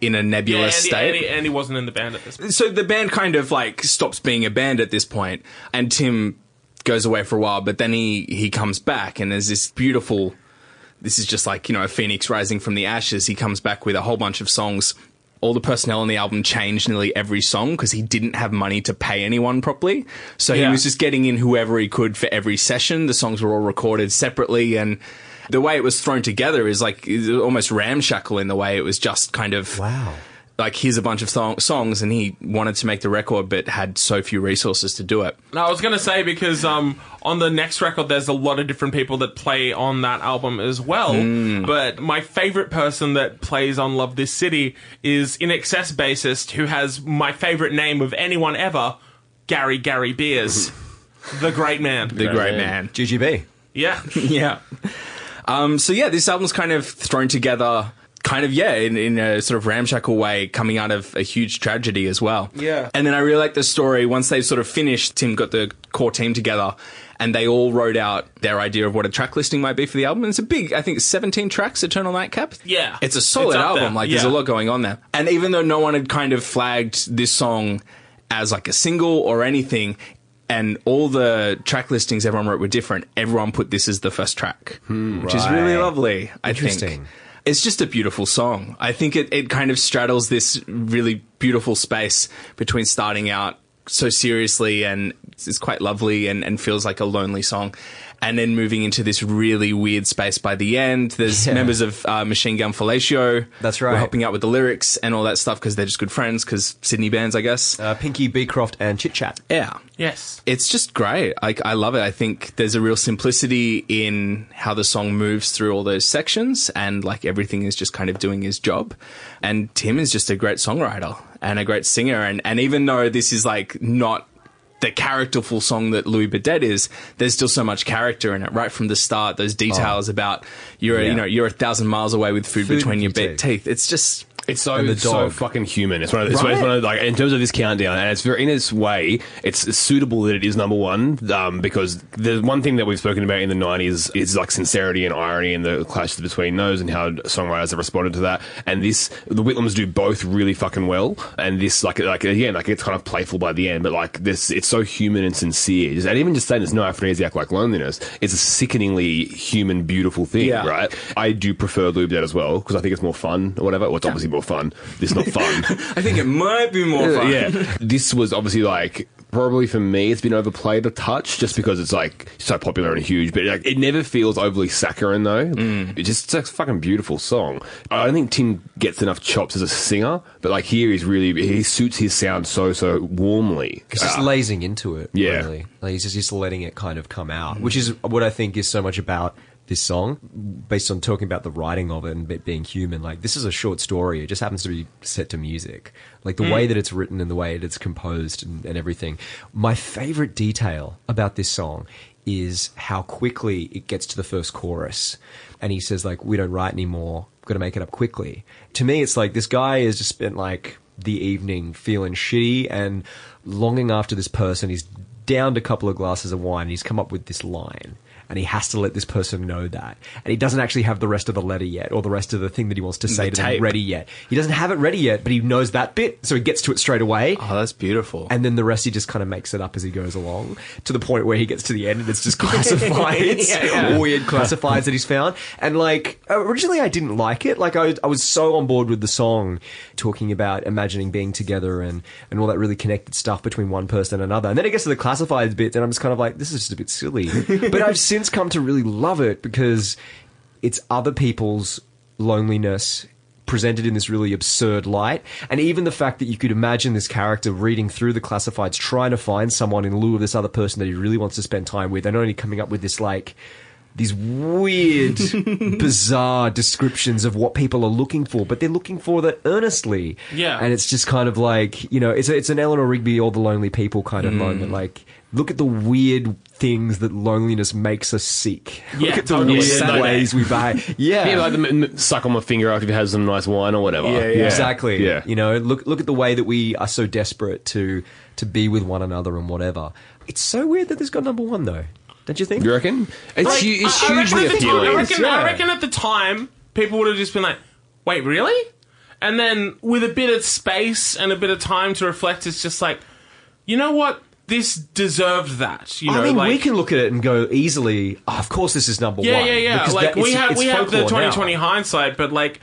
in a nebulous state. Andy wasn't in the band at this point. So the band kind of like stops being a band at this point, and Tim goes away for a while, but then he comes back, and there's this beautiful, this is just like, you know, a phoenix rising from the ashes. He comes back with a whole bunch of songs. All the personnel on the album changed nearly every song because he didn't have money to pay anyone properly. So he was just getting in whoever he could for every session. The songs were all recorded separately, and the way it was thrown together is like almost ramshackle in the way it was just kind of like here's a bunch of songs, and he wanted to make the record but had so few resources to do it. No, I was going to say because on the next record there's a lot of different people that play on that album as well, but my favourite person that plays on Love This City is In Excess bassist who has my favourite name of anyone ever, Gary Beers. The great man. The great man. GGB. Yeah. Yeah. So, yeah, this album's kind of thrown together kind of, yeah, in a sort of ramshackle way, coming out of a huge tragedy as well. Yeah. And then I really like the story. Once they sort of finished, Tim got the core team together and they all wrote out their idea of what a track listing might be for the album. And it's a big, I think, 17 tracks, Eternal Nightcap. Yeah. It's a solid album. There. Like, yeah. There's a lot going on there. And even though no one had kind of flagged this song as like a single or anything, and all the track listings everyone wrote were different, everyone put this as the first track, which is really lovely, I think. It's just a beautiful song. I think it kind of straddles this really beautiful space between starting out so seriously and it's quite lovely and feels like a lonely song, and then moving into this really weird space by the end. There's members of Machine Gun Fellatio. That's right. We're helping out with the lyrics and all that stuff because they're just good friends, because Sydney bands, I guess. Pinky, Beecroft and Chit Chat. Yeah. Yes. It's just great. I love it. I think there's a real simplicity in how the song moves through all those sections, and like everything is just kind of doing his job. And Tim is just a great songwriter and a great singer. And even though this is like not the characterful song that Louis Baudet is, there's still so much character in it right from the start. Those details about you're 1,000 miles away with food between your teeth. It's just so fucking human. It's one of like, in terms of this countdown, and it's very, in its way, it's suitable that it is number one, because the one thing that we've spoken about in the 90s is like sincerity and irony and the clashes between those and how songwriters have responded to that. And this, the Whitlams do both really fucking well. And this, like again, like it's kind of playful by the end, but like this, it's so human and sincere. And even just saying there's no aphrodisiac like loneliness, it's a sickeningly human, beautiful thing, right? I do prefer Louis Baudet as well because I think it's more fun or whatever. Well, it's obviously more fun. It's not fun. I think it might be more fun. Yeah. This was obviously like, probably for me, it's been overplayed a touch just because it's like so popular and huge, but like, it never feels overly saccharine though. It's just a fucking beautiful song. I don't think Tim gets enough chops as a singer, but like here he's really, he suits his sound so warmly. He's just lazing into it. Yeah. Really. Like, he's just letting it kind of come out, which is what I think is so much about this song, based on talking about the writing of it and it being human. Like, this is a short story. It just happens to be set to music. Like, the way that it's written and the way that it's composed and everything. My favorite detail about this song is how quickly it gets to the first chorus. And he says, like, we don't write anymore. We've got to make it up quickly. To me, it's like this guy has just spent, like, the evening feeling shitty and longing after this person. He's downed a couple of glasses of wine and he's come up with this line. And he has to let this person know that. And he doesn't actually have the rest of the letter yet, or the rest of the thing that he wants to say to them ready yet. He doesn't have it ready yet, but he knows that bit, so he gets to it straight away. Oh, that's beautiful. And then the rest he just kind of makes it up as he goes along, to the point where he gets to the end and it's just classifieds. Weird classifieds that he's found. And like, originally I didn't like it. Like, I was so on board with the song, talking about imagining being together and all that really connected stuff between one person and another. And then it gets to the classifieds bit and I'm just kind of like, this is just a bit silly. But I've seen come to really love it because it's other people's loneliness presented in this really absurd light. And even the fact that you could imagine this character reading through the classifieds trying to find someone in lieu of this other person that he really wants to spend time with, and only coming up with this like these weird, bizarre descriptions of what people are looking for, but they're looking for that earnestly. Yeah. And it's just kind of like, you know, it's an Eleanor Rigby, All the Lonely People kind of moment. Like, look at the weird things that loneliness makes us seek. Yeah, look at the weird ways we behave. Yeah, like the suck on my finger after you've had some nice wine or whatever. Yeah. Exactly. Yeah. You know, look at the way that we are so desperate to be with one another and whatever. It's so weird that this got number one, though. Don't you think? You reckon? It's hugely appealing. I reckon at the time, people would have just been like, wait, really? And then with a bit of space and a bit of time to reflect, it's just like, you know what? This deserved that. You know, I mean, like, we can look at it and go easily, oh, of course this is number one. Yeah. Because like, we have the 2020 hindsight, but like,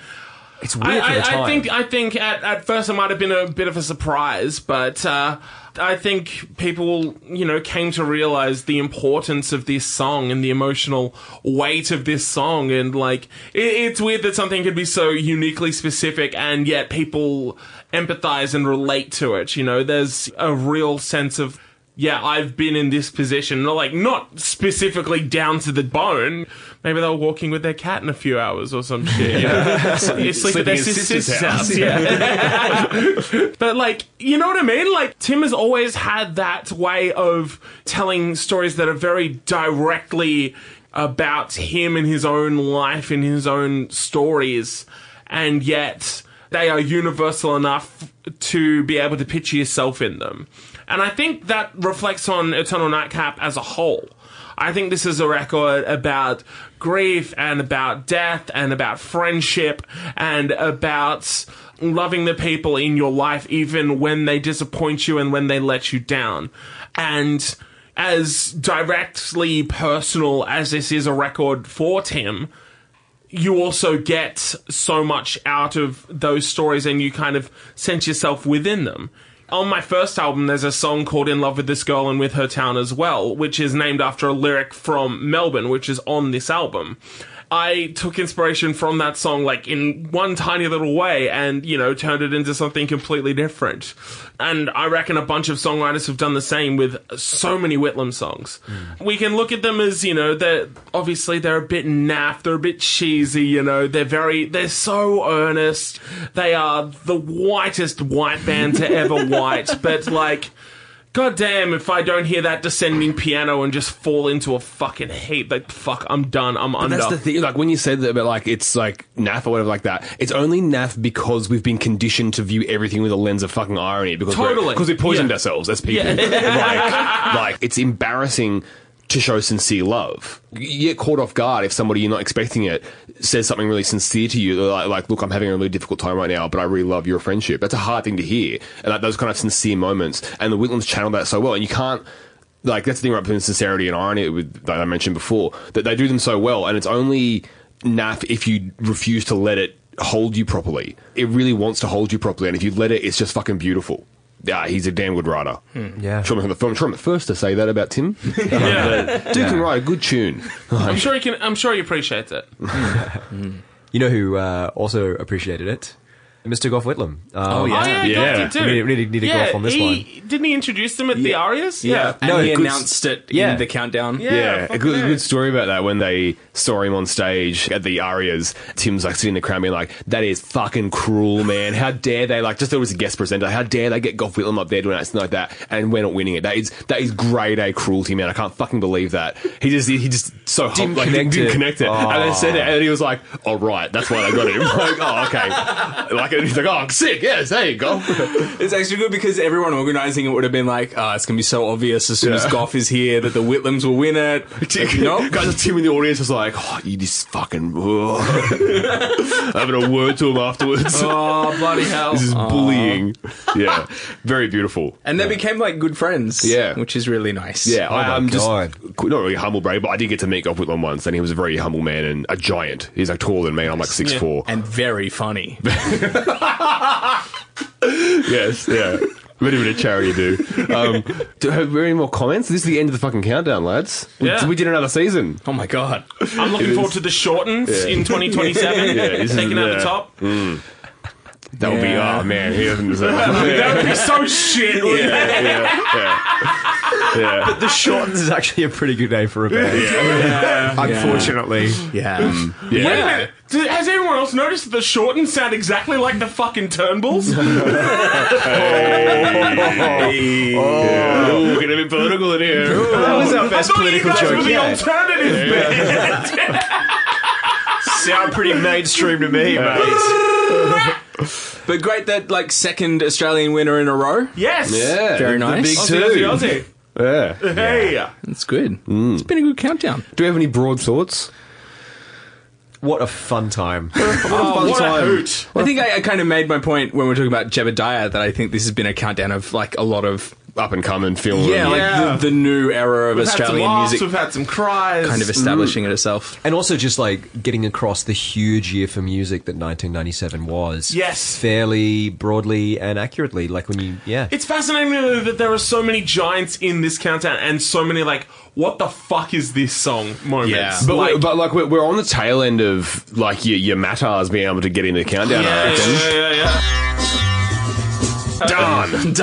it's weird for the time. I think at first it might have been a bit of a surprise, but I think people, you know, came to realize the importance of this song and the emotional weight of this song. And like, it's weird that something could be so uniquely specific and yet people empathize and relate to it. You know, there's a real sense of, yeah, I've been in this position. Like, not specifically down to the bone. Maybe they were walking with their cat in a few hours or some shit. You know? Sleeping at their sister's house. Yeah. But, like, you know what I mean? Like, Tim has always had that way of telling stories that are very directly about him and his own life and his own stories. and yet they are universal enough to be able to picture yourself in them. And I think that reflects on Eternal Nightcap as a whole. I think this is a record about grief and about death and about friendship and about loving the people in your life even when they disappoint you and when they let you down. And as directly personal as this is a record for Tim, you also get so much out of those stories and you kind of sense yourself within them. On my first album, there's a song called In Love With This Girl and With Her Town as well, which is named after a lyric from Melbourne, which is on this album. I took inspiration from that song, like, in one tiny little way and, you know, turned it into something completely different. And I reckon a bunch of songwriters have done the same with so many Whitlam songs. Mm. We can look at them as, you know, they're a bit naff, they're a bit cheesy, you know, they're so earnest. They are the whitest white band to ever white, but, like, goddamn, if I don't hear that descending piano and just fall into a fucking heap, like, fuck, I'm done, I'm under. That's the thing, like, when you said that, but, like, it's, like, naff or whatever like that, it's only naff because we've been conditioned to view everything with a lens of fucking irony. Because because we poisoned ourselves as people. Yeah. like, it's embarrassing to show sincere love. You get caught off guard if somebody you're not expecting it says something really sincere to you, like, look, I'm having a really difficult time right now, but I really love your friendship. That's a hard thing to hear. And, like, those kind of sincere moments, and the Whitlams channel that so well, and you can't, like, that's the thing right between sincerity and irony that I mentioned before, that they do them so well, and it's only naff if you refuse to let it hold you properly. It really wants to hold you properly, and if you let it, it's just fucking beautiful. Yeah, he's a damn good writer. Yeah. I'm sure I'm the first to say that about Tim. Dude can write a good tune. I'm sure he can. I'm sure he appreciates it. You know who also appreciated it? Mr. Gough Whitlam. Gough did too. We really need to go off on this one. Didn't he introduce them at the Arias? Yeah. And he announced it in the countdown. Yeah. A good story about that when they saw him on stage at the Arias. Tim's like sitting in the crowd being like, that is fucking cruel, man. How dare they? Like, just thought it was a guest presenter. How dare they get Gough Whitlam up there doing something like that and we're not winning it? That is grade A cruelty, man. I can't fucking believe that. He just so didn't connect it. And then said it and he was like, oh, right. That's why they got him. Like, oh, okay. Like, and he's like, oh, sick, yes, there you go. It's actually good because everyone organising it would have been like, oh, it's going to be so obvious as soon as Gough is here that the Whitlams will win it. No, guys, Tim in the audience was like, oh, you just fucking... having a word to him afterwards. Oh, bloody hell. This is bullying. Yeah, very beautiful. And they became, like, good friends, which is really nice. Yeah, I'm just not really humble brave, but I did get to meet Gough Whitlam once, and he was a very humble man and a giant. He's, like, taller than me, and I'm, like, 6'4". And very funny. Yes, yeah. A little bit of charity do have we any more comments? This is the end of the fucking countdown, lads. We did another season. Oh my god, I'm looking forward to the shortens in 2027. Taking out the top. That would be, oh man, he doesn't deserve that. That would be so shit. But the Shortens is actually a pretty good name for a band. Unfortunately. Wait a minute. Has anyone else noticed that the Shortens sound exactly like the fucking Turnbulls? We're going to be political in here. That was our best political joke. I thought you guys were the alternative band. Sound pretty mainstream to me, mate. But great that, like, second Australian winner in a row. Yes. Yeah. Very nice. The big two. Aussie. Yeah. Hey. Yeah. That's good. It's been a good countdown. Do we have any broad thoughts? What a fun time. A hoot. I think I kind of made my point when we were talking about Jebediah that I think this has been a countdown of, like, a lot of... up-and-coming film. The new era of Australian music. We've had some cries. Kind of establishing it itself. And also just, like, getting across the huge year for music that 1997 was. Yes. Fairly broadly and accurately. Like, when you... Yeah. It's fascinating that there are so many giants in this countdown and so many, like... what the fuck is this song moments? Yeah. But, like, we're on the tail end of, like, your Matars being able to get into the countdown. Done.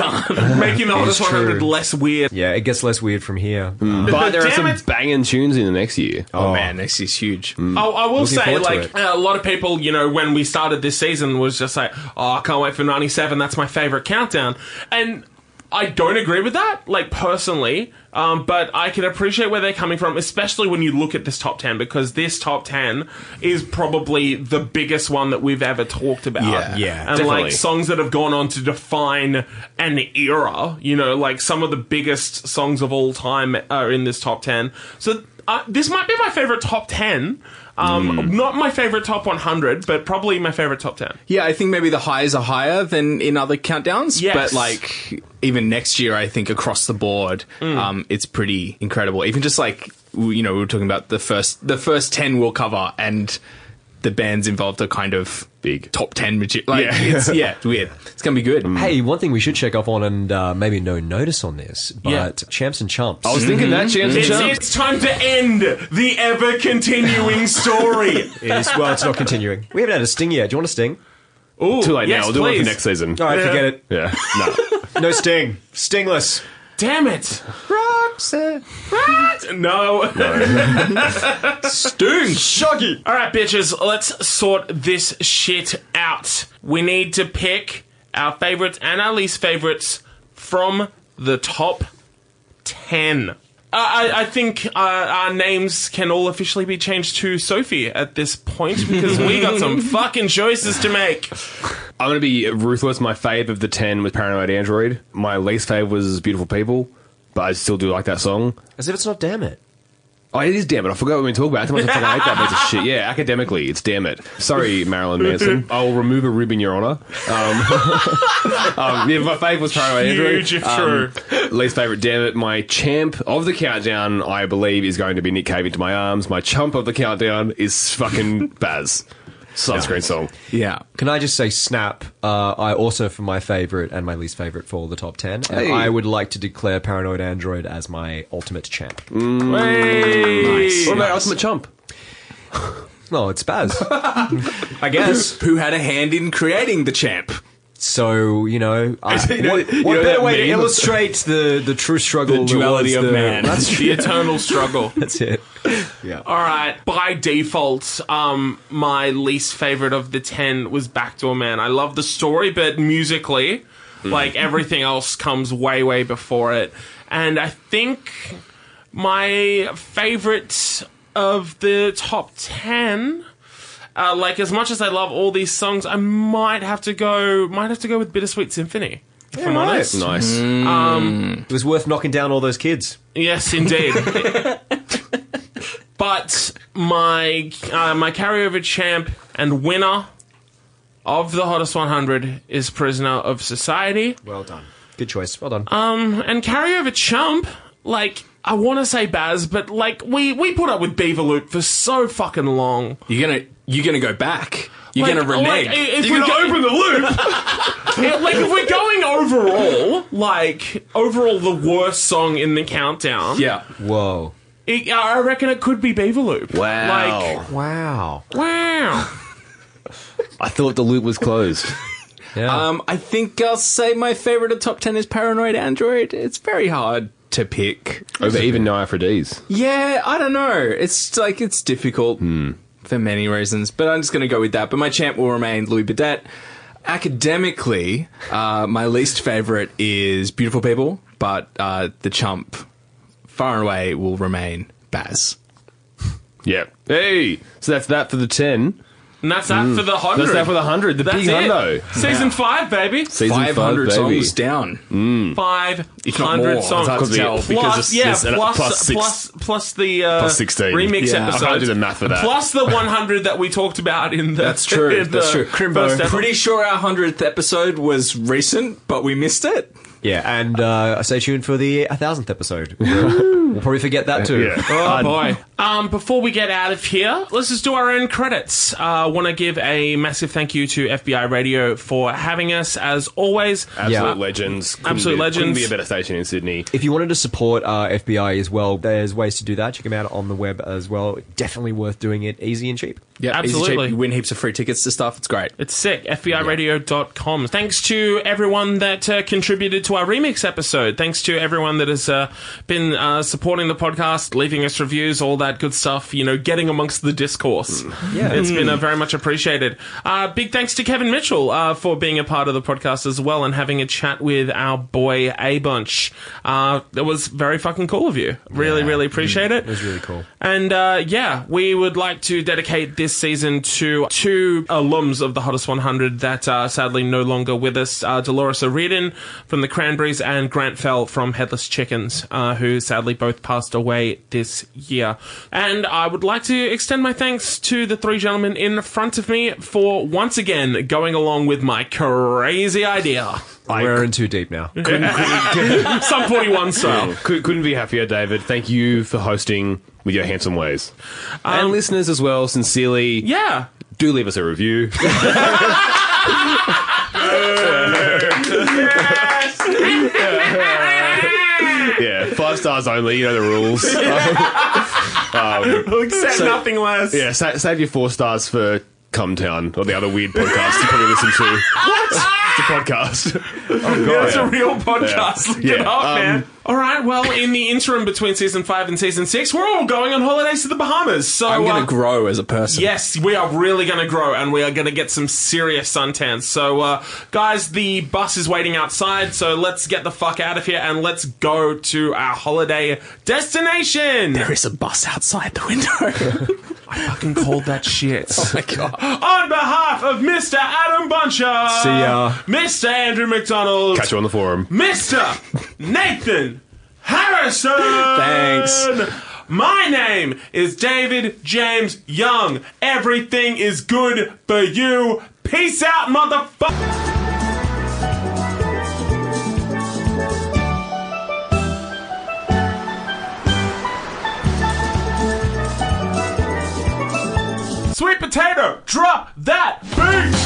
Making the hottest 100 less weird. Yeah, it gets less weird from here. But there are some banging tunes in the next year. Oh man, next year's huge. I will say, like, a lot of people, you know, when we started this season was just like, oh, I can't wait for 97, that's my favourite countdown. And I don't agree with that, like, personally, but I can appreciate where they're coming from, especially when you look at this top 10, because this top 10 is probably the biggest one that we've ever talked about. Yeah, and, definitely. Like, songs that have gone on to define an era, you know, like, some of the biggest songs of all time are in this top 10. So, this might be my favourite top 10. Not my favourite top 100, but probably my favourite top 10. Yeah, I think maybe the highs are higher than in other countdowns. Yes. But, like, even next year, I think across the board, it's pretty incredible. Even just, like, you know, we were talking about the first 10 we'll cover, and the bands involved are kind of big top 10 material. Like, it's weird. It's going to be good. Hey, one thing we should check off on, and maybe no notice on this, but Champs and Chumps. I was thinking that, Champs and Chumps. It's time to end the ever-continuing story. It's not continuing. We haven't had a sting yet. Do you want a sting? Ooh, too late now. We'll do one for next season. All right, forget it. Yeah. No. No sting. Stingless. Damn it. Roxanne. No. Sting. Shoggy. All right, bitches, let's sort this shit out. We need to pick our favourites and our least favourites from the top 10. I think our names can all officially be changed to Sophie at this point, because we got some fucking choices to make. I'm going to be ruthless. My fave of the 10 was Paranoid Android. My least fave was Beautiful People, but I still do like that song. As if it's not Damn It. Oh, it is Damn It. I forgot what we talked about. I think I fucking hate that piece of shit. Yeah, academically, it's Damn It. Sorry, Marilyn Manson. I'll remove a rib in your honour. My fave was Paranoid Android. Huge if true. Least favourite, Damn It. My champ of the countdown, I believe, is going to be Nick Cave, Into My Arms. My chump of the countdown is fucking Baz. That's a great song. Yeah. Can I just say Snap? I also, for my favourite and my least favourite for the top 10, and I would like to declare Paranoid Android as my ultimate champ. Nice. What about ultimate chump? No, it's Baz. I guess. Who had a hand in creating the champ? So, you know, what better way to illustrate the true struggle, the duality of man. That's the eternal struggle. That's it. Yeah. All right. By default, my least favorite of the 10 was Backdoor Man. I love the story, but musically, like, everything else comes way, way before it. And I think my favorite of the top 10. Like, as much as I love all these songs, I might have to go with Bittersweet Symphony, if I'm honest. Nice. It was worth knocking down all those kids. Yes, indeed. But my carryover champ and winner of the Hottest 100 is Prisoner of Society. Well done. Good choice. Well done. And carryover chump, like, I want to say Baz, but, like, we put up with Beaverloop for so fucking long. You're gonna go back. You're gonna renege. Like, you're gonna open the loop. Like, if we're going overall, like, the worst song in the countdown. Yeah. Whoa. I reckon it could be Beaverloop. Wow. Like, wow. I thought the loop was closed. Yeah. I think I'll say my favorite of top 10 is Paranoid Android. It's very hard to pick over even No Aphrodis. Yeah, I don't know. It's like, it's difficult. For many reasons, but I'm just going to go with that. But my champ will remain Louis Baudet. Academically, my least favourite is Beautiful People, but the chump, far and away, will remain Baz. Yeah. Hey! So that's that for the 10. And that's that for the 100. That's that for the 100. The big hundo. Season 5, baby. Season 500 songs down. 500 songs. Plus the remix episode. I can't do the math for that. Plus the 100 that we talked about in the... That's true. That's true. Crimbo. I'm pretty sure our 100th episode was recent, but we missed it. Yeah, and stay tuned for the 1,000th episode. We'll probably forget that too. Yeah. Oh, boy. Before we get out of here, let's just do our own credits. I want to give a massive thank you to FBI Radio for having us, as always. Absolute legends. Couldn't be a better station in Sydney. If you wanted to support FBI as well, there's ways to do that. Check them out on the web as well. Definitely worth doing it. Easy and cheap. Yeah, absolutely. Cheap. You win heaps of free tickets to stuff. It's great. It's sick. FBIRadio.com. Thanks to everyone that contributed to to our remix episode. Thanks to everyone that has been supporting the podcast, leaving us reviews, all that good stuff, you know, getting amongst the discourse. Yeah. It's been very much appreciated. Big thanks to Kevin Mitchell for being a part of the podcast as well and having a chat with our boy A-Bunch. It was very fucking cool of you. Really appreciate it. It was really cool. And yeah, we would like to dedicate this season to two alums of the Hottest 100 that are sadly no longer with us, Dolores O'Riordan from the Cranberries and Grant Fell from Headless Chickens, who sadly both passed away this year. And I would like to extend my thanks to the three gentlemen in front of me for once again going along with my crazy idea. We're in too deep now. Some 41 style. Couldn't be happier, David. Thank you for hosting with your handsome ways. And listeners as well, sincerely. Yeah. Do leave us a review. Yes! Yeah, 5 stars only, you know the rules. We'll accept nothing less. Yeah, save your 4 stars for Cumtown or the other weird podcast you probably listen to. What? It's a podcast. Oh, God. Yeah, it's a real podcast. Yeah. Look it up, man. All right, well, in the interim between Season 5 and Season 6, we're all going on holidays to the Bahamas. So I'm going to grow as a person. Yes, we are really going to grow, and we are going to get some serious suntans. So, guys, the bus is waiting outside, so let's get the fuck out of here, and let's go to our holiday destination. There is a bus outside the window. I fucking called that shit. Oh, my God. On behalf of Mr. Adam Buncher. See ya. Mr. Andrew McDonald. Catch you on the forum. Mr. Nathan Harrison. Thanks. My name is David James Young. Everything is good for you. Peace out, motherfucker. Sweet potato, drop that beat!